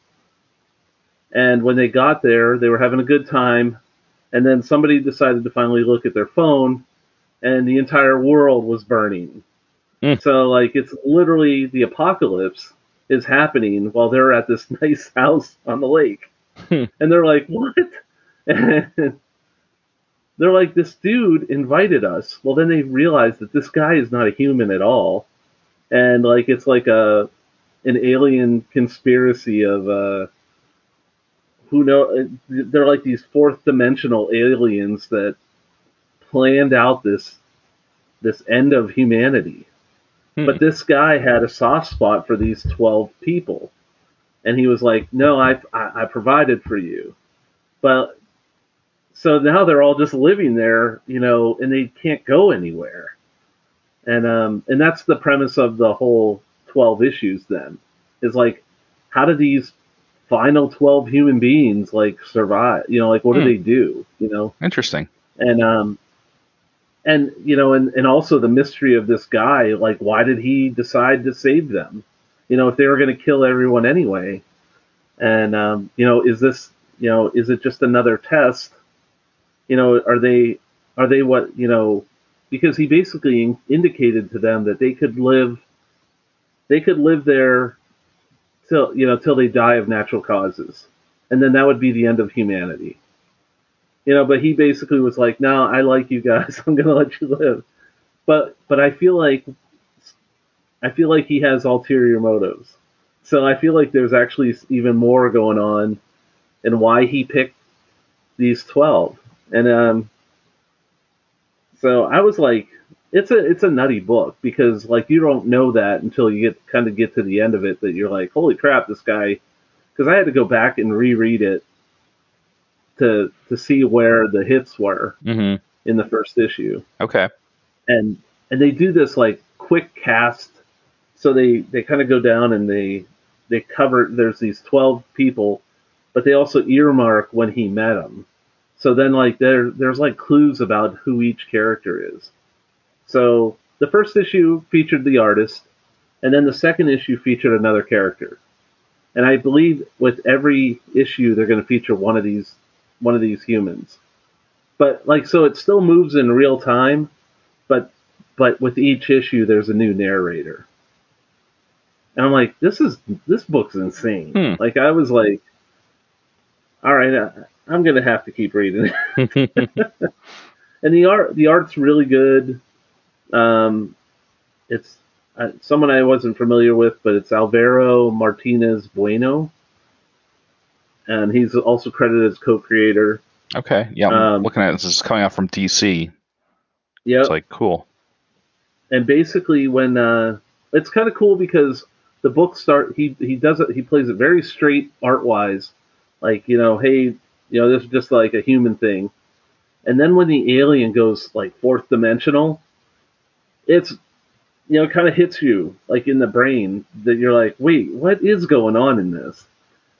And when they got there, they were having a good time. And then somebody decided to finally look at their phone, and the entire world was burning. Mm. So, like, it's literally the apocalypse is happening while they're at this nice house on the lake. And they're like, what? And they're like, this dude invited us. Well, then they realize that this guy is not a human at all. And, like, it's like an alien conspiracy of... who know? They're like these fourth-dimensional aliens that planned out this end of humanity. Hmm. But this guy had a soft spot for these 12 people, and he was like, "No, I provided for you." But so now they're all just living there, you know, and they can't go anywhere. And that's the premise of the whole 12 issues. Then is like, how do these final 12 human beings like survive, you know, like what do they do, you know? Interesting. And you know, and also the mystery of this guy, like why did he decide to save them, you know, if they were going to kill everyone anyway? And you know, is this, you know, is it just another test, you know? Are they what, you know, because he basically indicated to them that they could live there till they die of natural causes. And then that would be the end of humanity. You know, but he basically was like, no, I like you guys. I'm going to let you live. But I feel like he has ulterior motives. So I feel like there's actually even more going on and why he picked these 12. And so I was like, it's a nutty book because like you don't know that until you get to the end of it that you're like, holy crap, this guy, because I had to go back and reread it to see where the hits were in the first issue. Okay. And they do this like quick cast, so they kind of go down and they cover, there's these 12 people, but they also earmark when he met them. So then like there's like clues about who each character is. So the first issue featured the artist, and then the second issue featured another character. And I believe with every issue they're going to feature one of these humans. But like so it still moves in real time, but with each issue there's a new narrator. And I'm like, this book's insane. Like I was like, all right, I'm going to have to keep reading it. And the art's really good. It's someone I wasn't familiar with, but it's Alvaro Martinez Bueno, and he's also credited as co-creator. Okay, yeah, I'm looking at it. This is coming out from DC. Yeah, it's like cool. And basically, when it's kind of cool because the book start, he does it. He plays it very straight art wise, like you know, hey, you know, this is just like a human thing. And then when the alien goes like fourth dimensional, it's, you know, kind of hits you like in the brain that you're like, wait, what is going on in this?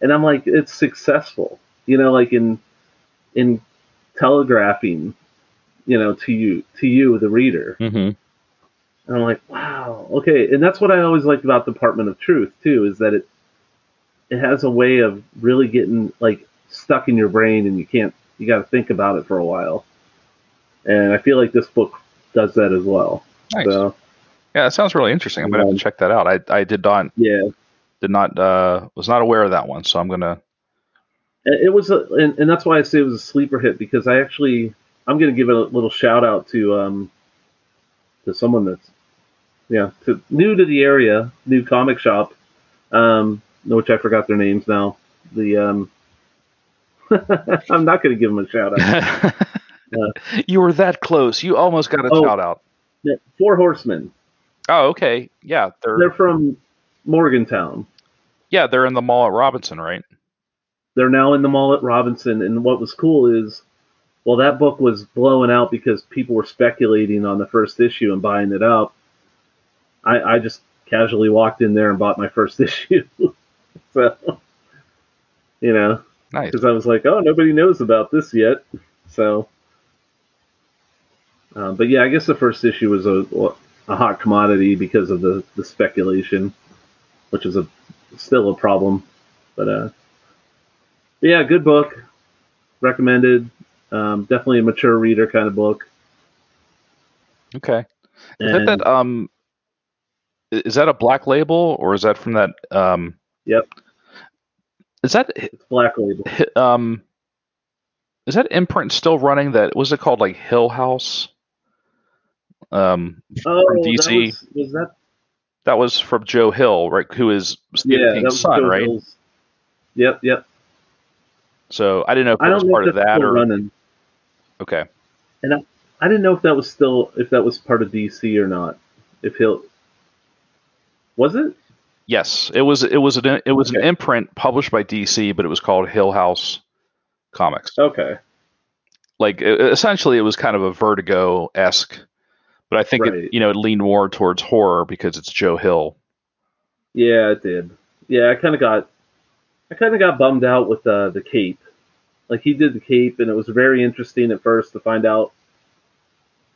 And I'm like, it's successful, you know, like in telegraphing, you know, to you, the reader. And I'm like, wow. Okay. And that's what I always liked about Department of Truth too, is that it has a way of really getting like stuck in your brain and you got to think about it for a while. And I feel like this book does that as well. Nice. So, yeah, it sounds really interesting. I'm gonna have to check that out. I was not aware of that one, so I'm gonna. It was, and that's why I say it was a sleeper hit because I'm gonna give a little shout out to someone that's new to the area, new comic shop, which I forgot their names now. I'm not gonna give them a shout out. You were that close. You almost got a shout out. Four Horsemen. Oh, okay. Yeah, they're from Morgantown. Yeah, they're in the mall at Robinson, right? They're now in the mall at Robinson, and what was cool is, well, that book was blowing out because people were speculating on the first issue and buying it up. I just casually walked in there and bought my first issue. So, you know, nice. Because I was like, oh, nobody knows about this yet. So. But yeah, I guess the first issue was a hot commodity because of the speculation. which is still a problem. But yeah, good book. Recommended. Definitely a mature reader kind of book. Okay. Is that a Black Label, or is that from that? Yep. Is that it's Black Label? Is that imprint still running? That was it called like Hill House? From DC. That was from Joe Hill, right? Who is Stephen King's son, Joe right? Hill's. Yep. So I didn't know if it was part of that or running. Okay. And I didn't know if that was still part of DC or not. If Hill was it? Yes, it was an imprint published by DC, but it was called Hill House Comics. Okay. Like essentially, it was kind of a Vertigo-esque, but I think it leaned more towards horror because it's Joe Hill. Yeah, it did. Yeah, I kind of got bummed out with the Cape. Like he did the Cape, and it was very interesting at first to find out,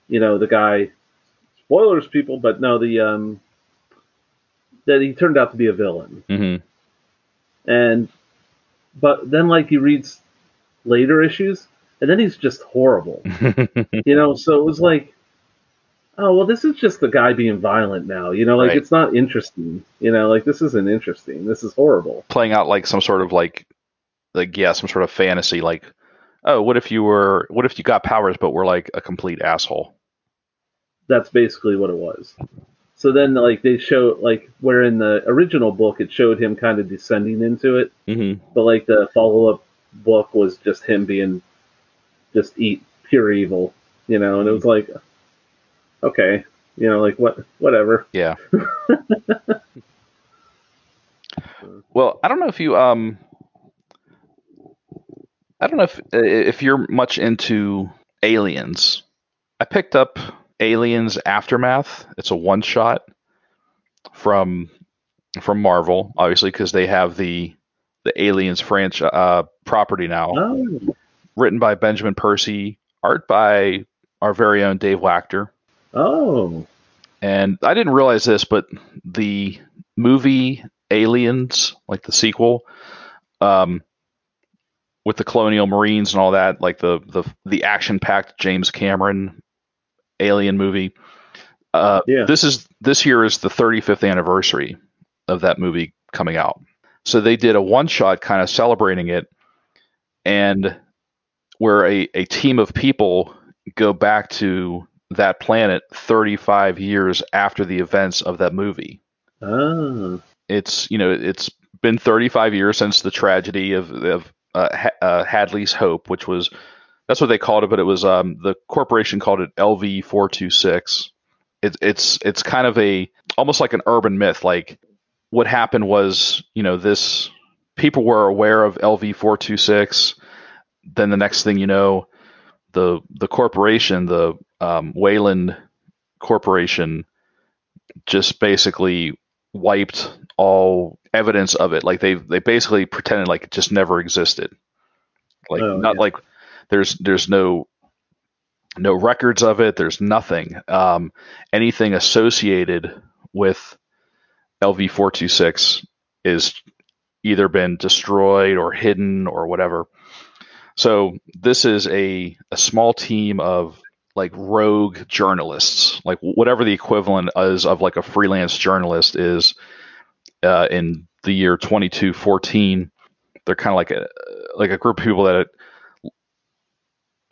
the guy. Spoilers, people, but no, that he turned out to be a villain. Mm-hmm. But then like he reads later issues, and then he's just horrible. So it was like, oh well, this is just the guy being violent now. It's not interesting. This isn't interesting. This is horrible. Playing out like some sort of some sort of fantasy. Like, oh, what if you got powers but were like a complete asshole? That's basically what it was. So then, they show, where in the original book, it showed him kind of descending into it. Mm-hmm. But, the follow-up book was just him being just pure evil, And it was like, okay, whatever. Yeah. Well, I don't know if you, I don't know if you're much into aliens. I picked up Aliens Aftermath. It's a one shot from Marvel, obviously, because they have the Aliens franchise property now. Oh. Written by Benjamin Percy, art by our very own Dave Wachter. Oh, and I didn't realize this, but the movie Aliens, like the sequel, with the Colonial Marines and all that, like the action packed James Cameron Alien movie. This year is the 35th anniversary of that movie coming out. So they did a one shot kind of celebrating it, and where a team of people go back to that planet 35 years after the events of that movie. Oh. It's been 35 years since the tragedy of Hadley's Hope, which was. That's what they called it, but it was the corporation called it LV 426. It's kind of almost like an urban myth. Like what happened was, this people were aware of LV 426. Then the next thing you know, the corporation, the Wayland Corporation, just basically wiped all evidence of it. Like they basically pretended like it just never existed. Like there's no records of it. There's nothing, anything associated with LV 426 is either been destroyed or hidden or whatever. So this is a small team of rogue journalists, whatever the equivalent is of a freelance journalist is, in the year 2214. They're kind of like a group of people that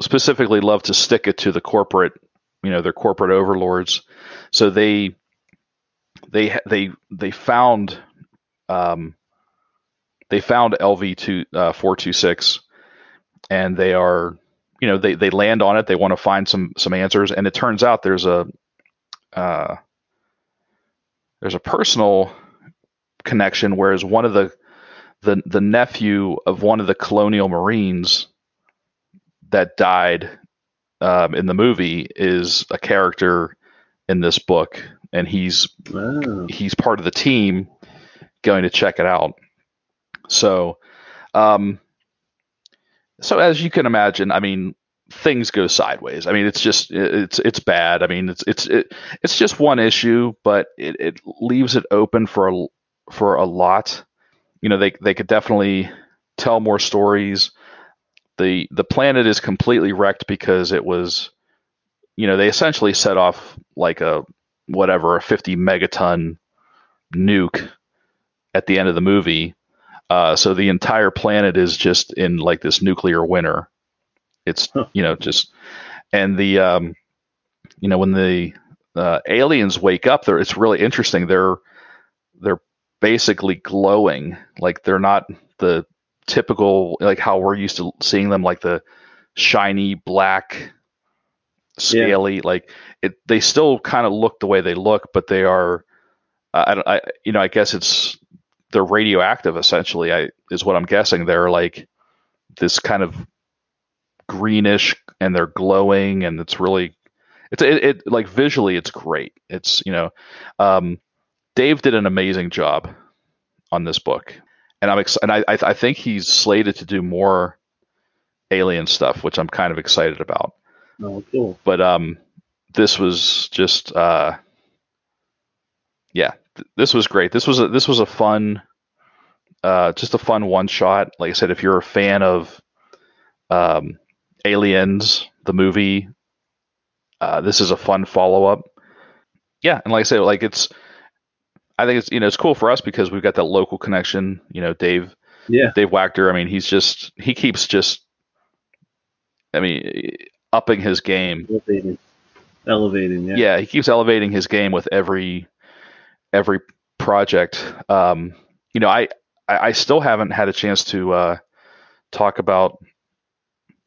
specifically love to stick it to the corporate, their corporate overlords. So they found LV 426, and they are, they land on it. They want to find some answers. And it turns out there's a personal connection, whereas one of the nephew of one of the Colonial Marines that died in the movie is a character in this book, and he's part of the team going to check it out. So, as you can imagine, I mean, things go sideways. I mean, it's bad. I mean, it's just one issue, but it leaves it open for a, for a lot. You know, they could definitely tell more stories. The planet is completely wrecked because it was, you know, they essentially set off like a 50 megaton nuke at the end of the movie. So the entire planet is just in like this nuclear winter. It's, you know, just, and the, you know, when the aliens wake up there, it's really interesting. They're basically glowing. Like they're not the typical, like how we're used to seeing them, like the shiny black scaly, like it, they still kind of look the way they look, but they are, I guess it's, they're radioactive essentially, is what I'm guessing. They're like this kind of greenish and they're glowing, and it's really, it like visually it's great. It's, you know, Dave did an amazing job on this book, and I'm excited. And I think he's slated to do more alien stuff, which I'm kind of excited about. Oh, cool. But this was just, this was great. This was a fun, just a fun one shot. Like I said, if you're a fan of Aliens, the movie, this is a fun follow up. Yeah, and like I said, like I think it's cool for us because we've got that local connection. You know, Dave Wachter. I mean, he keeps upping his game, elevating. Yeah, he keeps elevating his game with every project. You know, I still haven't had a chance to talk about,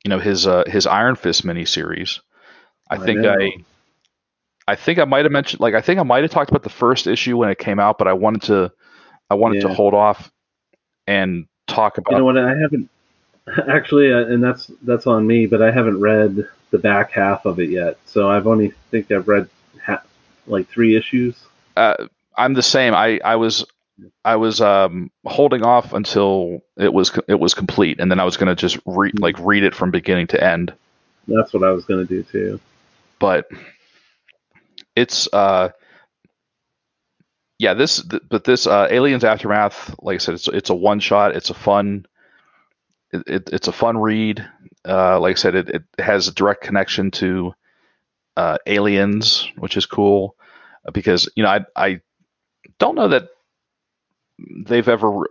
you know, his Iron Fist miniseries. I think I might have mentioned, like, I think I might have talked about the first issue when it came out, but I wanted to hold off and talk about. You know what? I haven't actually, and that's on me. But I haven't read the back half of it yet, so I've read like three issues. I'm the same. I was holding off until it was complete, and then I was going to just read it from beginning to end. That's what I was going to do too. But it's this Aliens Aftermath, like I said, it's a one shot. It's a fun, it's a fun read. Like I said, it has a direct connection to Aliens, which is cool. Because, you know, I don't know that they've ever.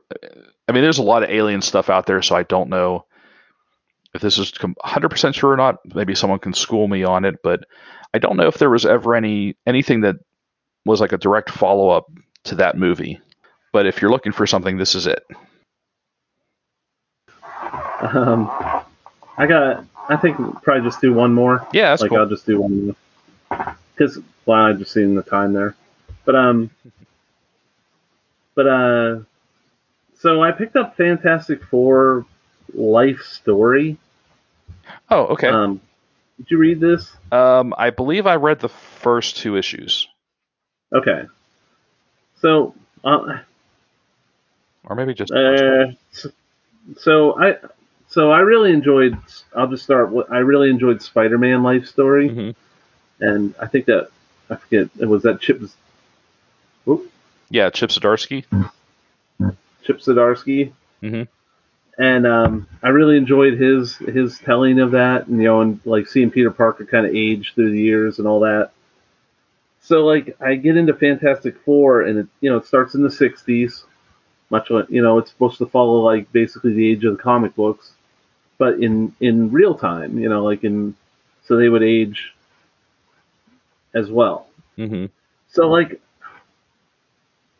I mean, there's a lot of alien stuff out there, so I don't know if this is 100% sure or not. Maybe someone can school me on it, but I don't know if there was ever anything that was like a direct follow up to that movie. But if you're looking for something, this is it. I think we'll probably just do one more. Yeah, that's cool. I'll just do one more. Because, well, I just seen the time there, but so I picked up Fantastic Four: Life Story. Oh, okay. Did you read this? I believe I read the first two issues. Okay. So, or maybe just so I really enjoyed. I'll just start. I really enjoyed Spider-Man: Life Story. Mm-hmm. And I think that, I forget, was that Chip's... Whoop. Yeah, Chip Zdarsky. Chip Zdarsky. Mm-hmm. And I really enjoyed his telling of that, and, you know, and like seeing Peter Parker kind of age through the years and all that. So like I get into Fantastic Four, and it, you know, it starts in the 60s. Much like, you know, it's supposed to follow like basically the age of the comic books, but in real time, you know, like in, so they would age as well. Mm-hmm. So like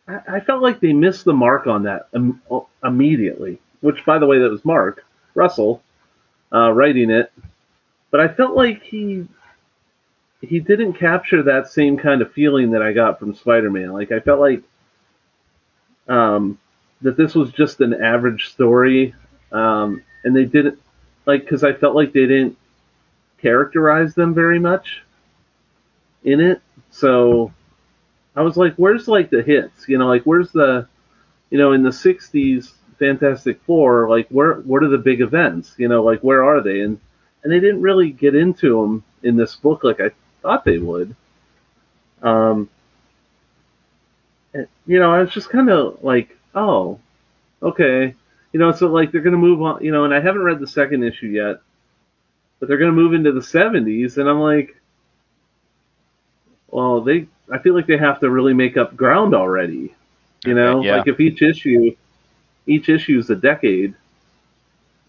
I felt like they missed the mark on that immediately, which, by the way, that was Mark Russell writing it, but I felt like he didn't capture that same kind of feeling that I got from Spider-Man. Like I felt like that this was just an average story, and they didn't, like, because I felt like they didn't characterize them very much in it. So I was like, where's like the hits, you know, like where's the, you know, in the 60s Fantastic Four, like where, what are the big events, you know, like where are they? And they didn't really get into them in this book like I thought they would. you know, I was just kind of like, oh, okay. You know, so, like, they're going to move on, you know, and I haven't read the second issue yet, but they're going to move into the 70s, and I'm like, well, I feel like they have to really make up ground already, you know? Okay, yeah. Like, if each issue is a decade,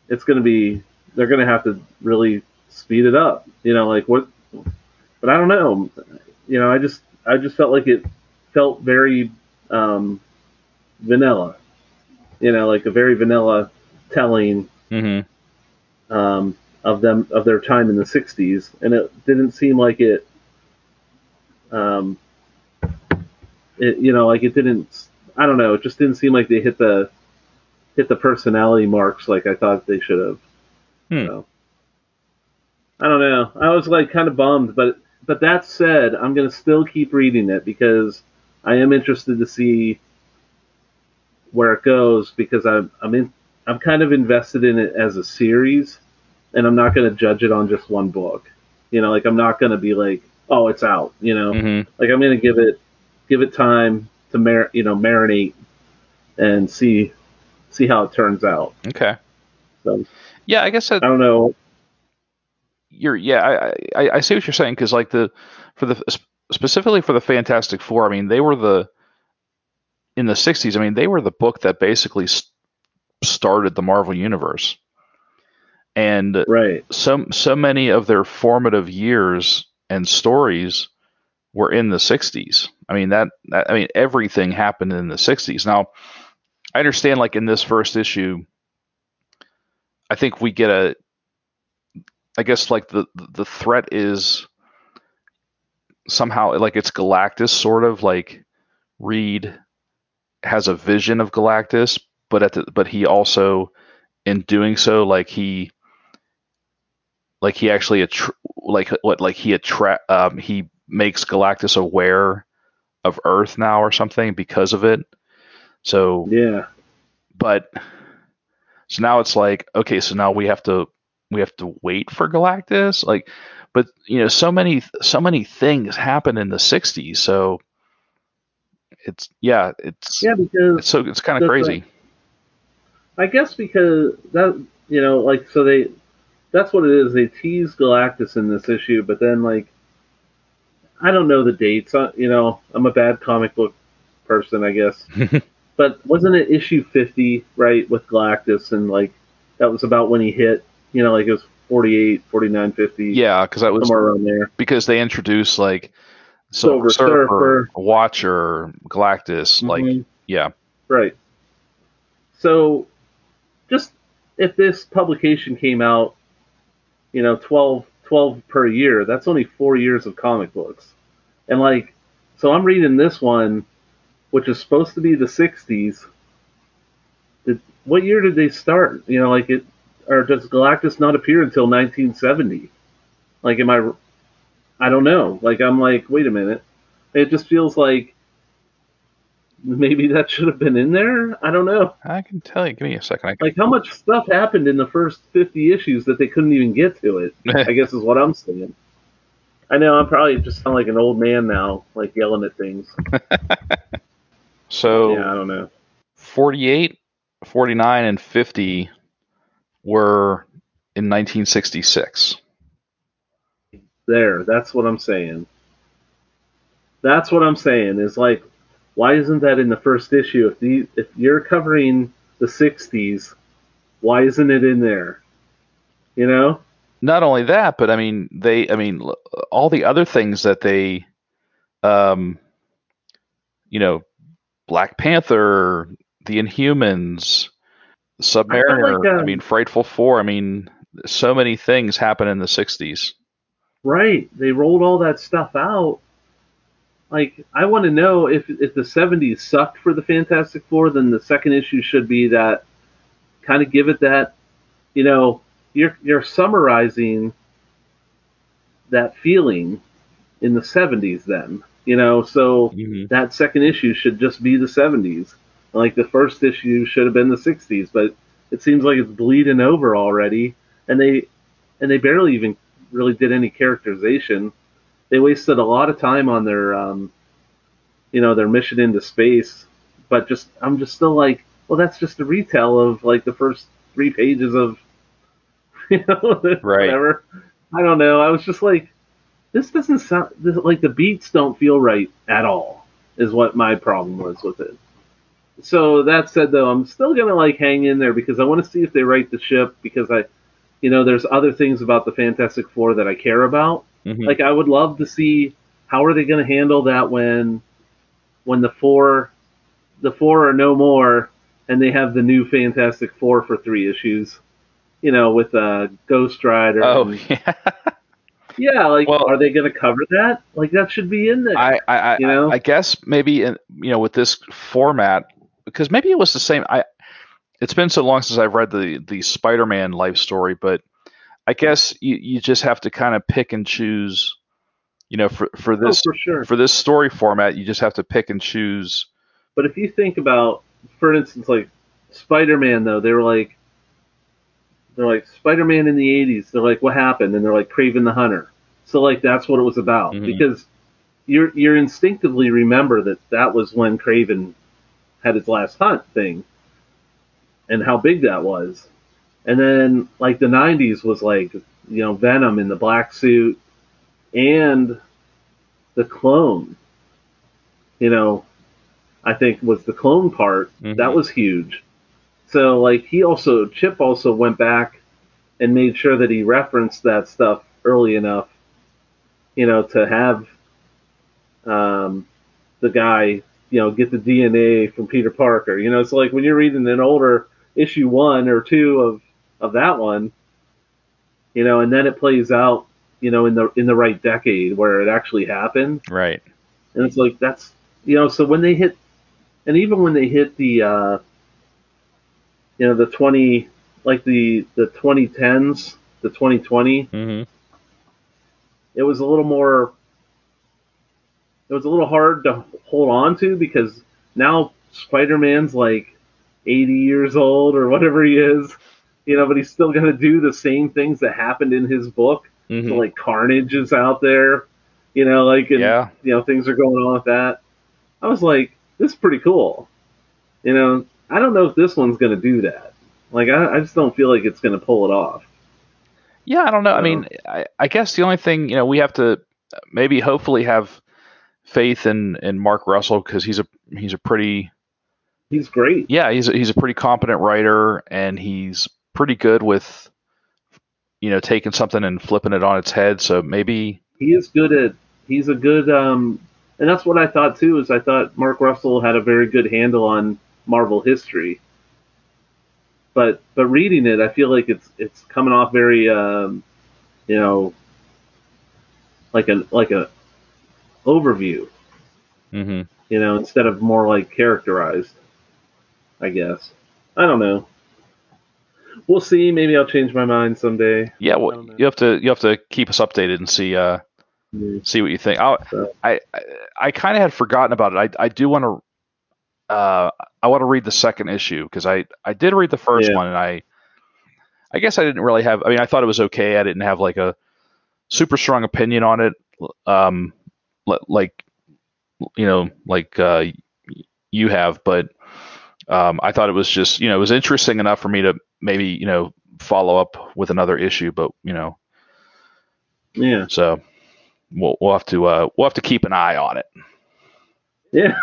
it's going to be, they're going to have to really speed it up, you know, like, what, but I don't know, you know, I just felt like it felt very vanilla. You know, like a very vanilla telling of their time in the 60s. And it didn't seem like it, you know, like it didn't, I don't know. It just didn't seem like they hit the personality marks like I thought they should have. So, I don't know. I was like kind of bummed, but that said, I'm going to still keep reading it because I am interested to see where it goes, because I'm kind of invested in it as a series, and I'm not going to judge it on just one book. You know, like I'm not going to be like, oh, it's out. You know, like I'm going to give it time to marinate and see how it turns out. Okay. So, yeah, I guess I don't know. I see what you're saying, because like specifically for the Fantastic Four, I mean, they were in the 60s, I mean, they were the book that basically started the Marvel Universe. And right. so many of their formative years and stories were in the 60s. I mean, everything happened in the 60s. Now, I understand, like, in this first issue, I think we get the threat is somehow, like, it's Galactus, sort of, like, Reed has a vision of Galactus, but he also, in doing so, he makes Galactus aware of Earth now or something because of it. So yeah, so now it's like, okay, so now we have to wait for Galactus, like, but you know, so many things happened in the 60s, so. It's kind of crazy. Like, I guess because that, you know, like, so that's what it is. They tease Galactus in this issue, but then, like, I don't know the dates. You know, I'm a bad comic book person, I guess. But wasn't it issue 50, right, with Galactus? And, like, that was about when he hit, you know, like it was 48, 49, 50. Yeah, because that was somewhere around there. Because they introduced, like, Silver Surfer, Watcher, Galactus, like, yeah. Right. So, just if this publication came out, you know, 12 per year, that's only 4 years of comic books. And, like, so I'm reading this one, which is supposed to be the 60s. What year did they start? You know, like, or does Galactus not appear until 1970? Like, I don't know. Like, I'm like, wait a minute. It just feels like maybe that should have been in there. I don't know. I can tell you. Give me a second. Like, how much stuff happened in the first 50 issues that they couldn't even get to it, I guess is what I'm saying. I know. I'm probably just sound like an old man now, like yelling at things. So, yeah, I don't know. 48, 49, and 50 were in 1966. There, that's what I'm saying. That's what I'm saying is, like, why isn't that in the first issue? If you're covering the 60s, why isn't it in there? You know? Not only that, but I mean, all the other things that they, you know, Black Panther, the Inhumans, Submariner, Frightful Four, I mean, so many things happen in the 60s. Right, they rolled all that stuff out. Like, I want to know if the 70s sucked for the Fantastic Four, then the second issue should be that, kind of give it that, you know, you're summarizing that feeling in the 70s then, you know, so that second issue should just be the 70s. Like, the first issue should have been the 60s, but it seems like it's bleeding over already, and they barely even really did any characterization. They wasted a lot of time on their you know, their mission into space. But just, I'm just still like, well, that's just a retell of like the first 3 pages of, you know, right. Whatever. I don't know. I was just like, this doesn't sound like the beats don't feel right at all, is what my problem was with it. So that said, though, I'm still gonna like hang in there because I want to see if they right the ship, because I, you know, there's other things about the Fantastic Four that I care about. Mm-hmm. Like I would love to see how are they gonna handle that when the four are no more and they have the new Fantastic Four for 3 issues, you know, with Ghost Rider. Oh yeah. Yeah, like, well, are they going to cover that? Like, that should be in there. I you know? I guess maybe, in, you know, with this format, because maybe it was the same. It's been so long since I've read the Spider-Man Life Story, but I guess you just have to kind of pick and choose, you know, for this for sure. For this story format, you just have to pick and choose. But if you think about, for instance, like Spider-Man, though, they're like Spider-Man in the 80s. They're like, what happened? And they're like Kraven the Hunter. So like, that's what it was about, mm-hmm. because you're instinctively remember that was when Kraven had his last hunt thing and how big that was. And then like the 90s was like, you know, Venom in the black suit and the clone, you know, I think was the clone part. Mm-hmm. That was huge. So, like, Chip also went back and made sure that he referenced that stuff early enough, you know, to have the guy, you know, get the DNA from Peter Parker. You know, it's like when you're reading an older issue 1 or 2 of that one, you know, and then it plays out, you know, in the right decade where it actually happened. Right. And it's like, that's, you know, so when they hit, and even when they hit the, you know, the 2010s, the 2020, mm-hmm. it was a little hard to hold on to, because now Spider-Man's like 80 years old or whatever he is, you know, but he's still going to do the same things that happened in his book. Mm-hmm. So like Carnage is out there, you know, like, and, yeah. You know, things are going on with that. I was like, this is pretty cool. You know, I don't know if this one's going to do that. Like, I just don't feel like it's going to pull it off. Yeah, I don't know. So, I mean, I guess the only thing, you know, we have to maybe hopefully have faith in Mark Russell, because he's great. Yeah, he's a pretty competent writer, and he's pretty good with, you know, taking something and flipping it on its head. So maybe and that's what I thought too, is I thought Mark Russell had a very good handle on Marvel history, but reading it, I feel like it's coming off very, you know, like a overview, mm-hmm. you know, instead of more like characterized. I guess, I don't know. We'll see. Maybe I'll change my mind someday. Yeah, well, you have to keep us updated and see see what you think. I kind of had forgotten about it. I do want to. I want to read the second issue, because I did read the first one, and I guess I didn't really have, I mean, I thought it was okay. I didn't have like a super strong opinion on it. Like, you know, like, you have, but, I thought it was just, you know, it was interesting enough for me to maybe, you know, follow up with another issue, but, you know, yeah. So we'll have to keep an eye on it. Yeah.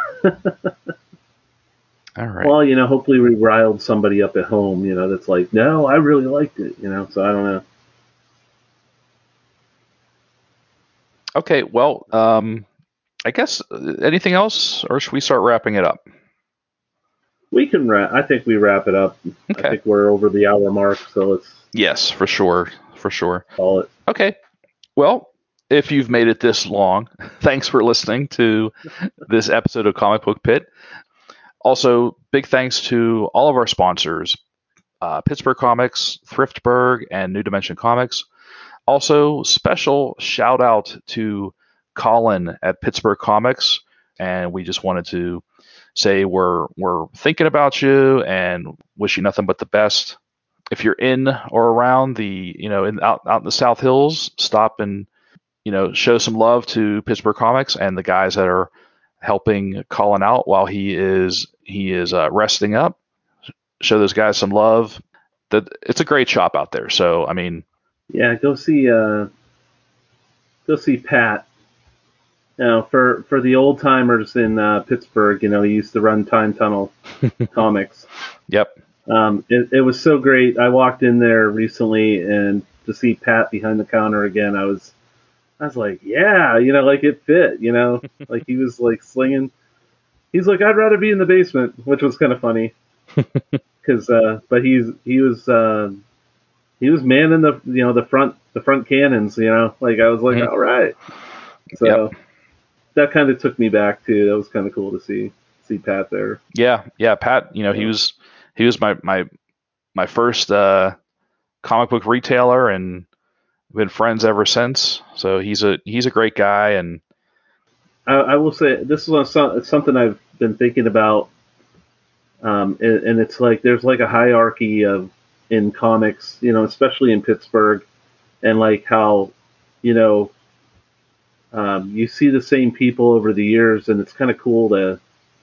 All right. Well, you know, hopefully we riled somebody up at home, you know, that's like, no, I really liked it, you know, so I don't know. Okay, well, I guess anything else, or should we start wrapping it up? We can wrap. I think we wrap it up. Okay. I think we're over the hour mark, so it's... Yes, for sure. Call it. Okay, well... If you've made it this long, thanks for listening to this episode of Comic Book Pit. Also, big thanks to all of our sponsors, Pittsburgh Comics, Thriftburg, and New Dimension Comics. Also, special shout out to Colin at Pittsburgh Comics. And we just wanted to say we're thinking about you and wish you nothing but the best. If you're in or around the, you know, out in the South Hills, stop and, you know, show some love to Pittsburgh Comics and the guys that are helping Colin out while he is resting up. Show those guys some love. That it's a great shop out there. So I mean, yeah, go see Pat. You know, for the old timers in Pittsburgh, you know, he used to run Time Tunnel Comics. Yep. It was so great. I walked in there recently, and to see Pat behind the counter again, I was like, yeah, you know, like it fit, you know, like he was like slinging. He's like, I'd rather be in the basement, which was kind of funny, because but he was manning the, you know, the front cannons, you know, like I was like, all right, so. Yep. That kind of took me back too. That was kind of cool to see Pat there. Yeah, Pat. You know, he was my first comic book retailer, and we've been friends ever since. So he's a great guy. And I will say this is something I've been thinking about. And it's like there's like a hierarchy in comics, you know, especially in Pittsburgh, and like how, you know. You see the same people over the years, and it's kind of cool to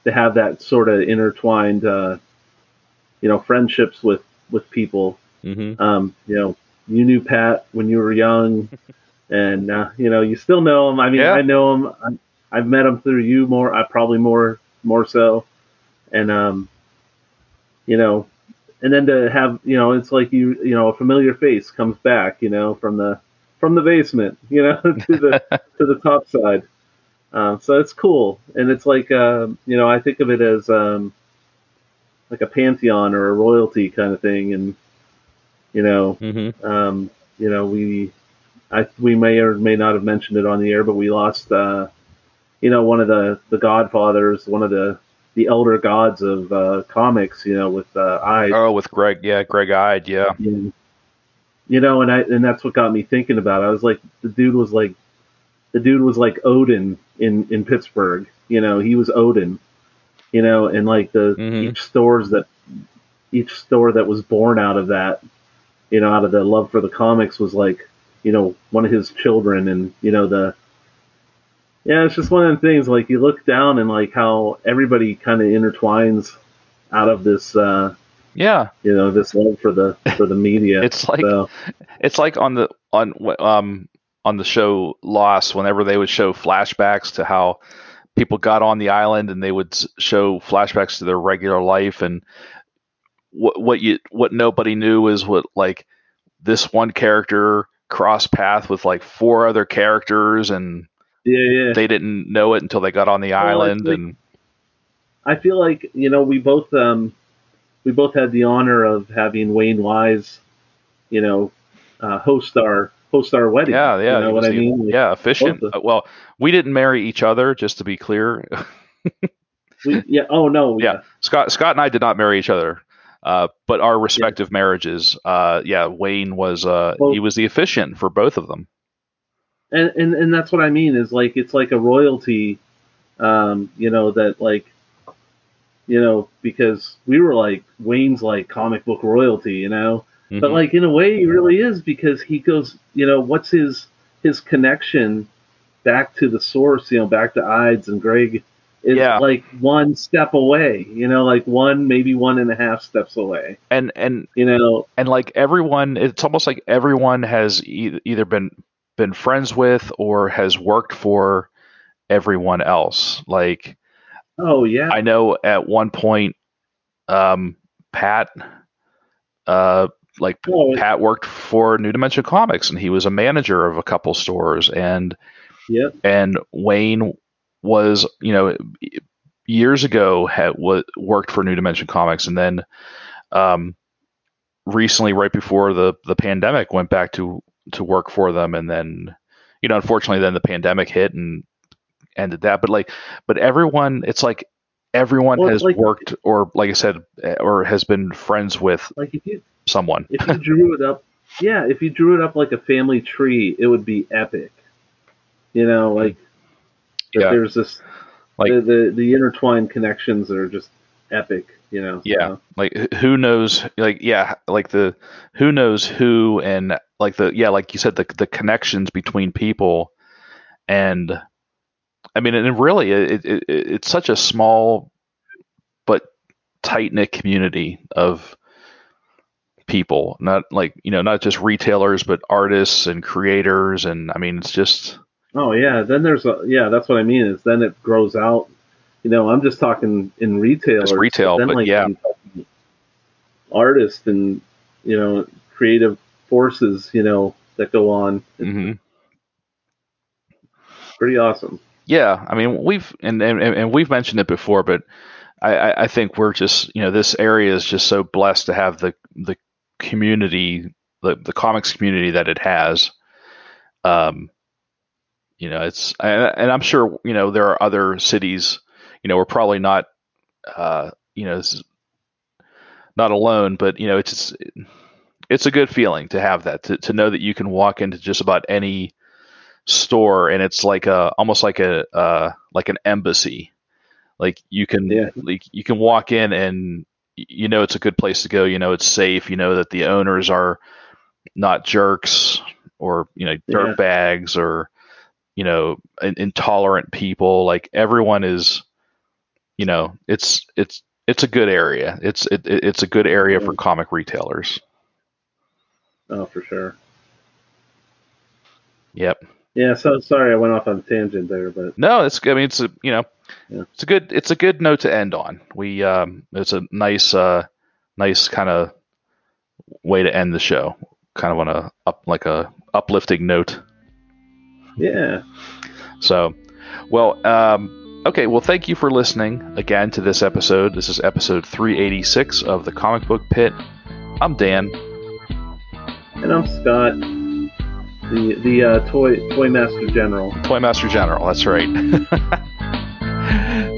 have that sort of intertwined, you know, friendships with people. Mm-hmm. You know, you knew Pat when you were young, and you know, you still know him. I mean, yeah. I know him. I've met him through you more. I probably more so, and you know, and then to have, you know, it's like you know, a familiar face comes back, you know, from the basement, you know, to the top side. So it's cool. And it's like, you know, I think of it as like a pantheon or a royalty kind of thing. And, you know, mm-hmm. You know, we may or may not have mentioned it on the air, but we lost, you know, one of the godfathers, one of the elder gods of comics, you know, with Ide. Oh, with Greg. Yeah. Greg Ide. Yeah. And, you know, and that's what got me thinking about it. I was like, the dude was like Odin in Pittsburgh. You know, he was Odin. You know, and like mm-hmm. each store that was born out of that, you know, out of the love for the comics was like, you know, one of his children, and you know it's just one of the things like you look down and like how everybody kind of intertwines out of this. Yeah, you know, this one for the media. It's like on the show Lost, whenever they would show flashbacks to how people got on the island, and they would show flashbacks to their regular life, and what nobody knew is what, like, this one character crossed path with like four other characters, and they didn't know it until they got on the island. And I feel like, you know, we both had the honor of having Wayne Wise, you know, host our wedding. Yeah, yeah. You know what I mean? Like, yeah, efficient. Well, we didn't marry each other, just to be clear. Oh no. Yeah. Scott and I did not marry each other, but our respective marriages. Wayne was he was the officiant for both of them. And that's what I mean is like it's like a royalty, you know, that like. You know, because we were like, Wayne's like comic book royalty, you know, mm-hmm. but like in a way he really is, because he goes, you know, what's his connection back to the source, you know, back to Ides and Greg is like one step away, you know, like maybe one and a half steps away. And, you know, and like everyone, it's almost like everyone has either been friends with or has worked for everyone else. Like, oh yeah. I know at one point, Pat, Pat worked for New Dimension Comics, and he was a manager of a couple stores, and Wayne was, you know, years ago worked for New Dimension Comics, and then recently, right before the pandemic, went back to work for them, and then, you know, unfortunately, then the pandemic hit and. Ended that, but everyone, it's like everyone has worked, or like I said, or has been friends with like someone. If you drew it up, if you drew it up like a family tree, it would be epic. You know, like there's this like the intertwined connections that are just epic. You know, like who knows, who knows who, and like the like you said, the connections between people, and. I mean, and really, it's such a small but tight-knit community of people, not like, you know, not just retailers, but artists and creators. And I mean, it's just, oh yeah. Then there's a, yeah, that's what I mean is then it grows out, you know, I'm just talking in retail, it's retail, but like, yeah, artists and, you know, creative forces, you know, that go on. Mm-hmm. Pretty awesome. Yeah. I mean, we've, and we've mentioned it before, but I think we're just, you know, this area is just so blessed to have the community, the comics community that it has. You know, it's, and I'm sure, you know, there are other cities, you know, we're probably not, you know, not alone, but you know, it's a good feeling to have that, to know that you can walk into just about any store and it's like almost like an embassy. Like you can, yeah, like you can walk in and, you know, it's a good place to go. You know, it's safe. You know that the owners are not jerks or, you know, dirt, yeah, bags or, you know, intolerant people. Like everyone is, you know, it's a good area. It's a good area, yeah, for comic retailers. Oh, for sure. Yep. Yeah. So sorry, I went off on a tangent there, but no, it's, I mean, it's a, you know, yeah, it's a good note to end on. We, it's a nice kind of way to end the show, kind of on a uplifting note. Yeah. So, well, okay. Well, thank you for listening again to this episode. This is episode 386 of the Comic Book Pit. I'm Dan. And I'm Scott, the toy master general. Toy master general. That's right.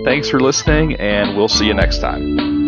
Thanks for listening, and we'll see you next time.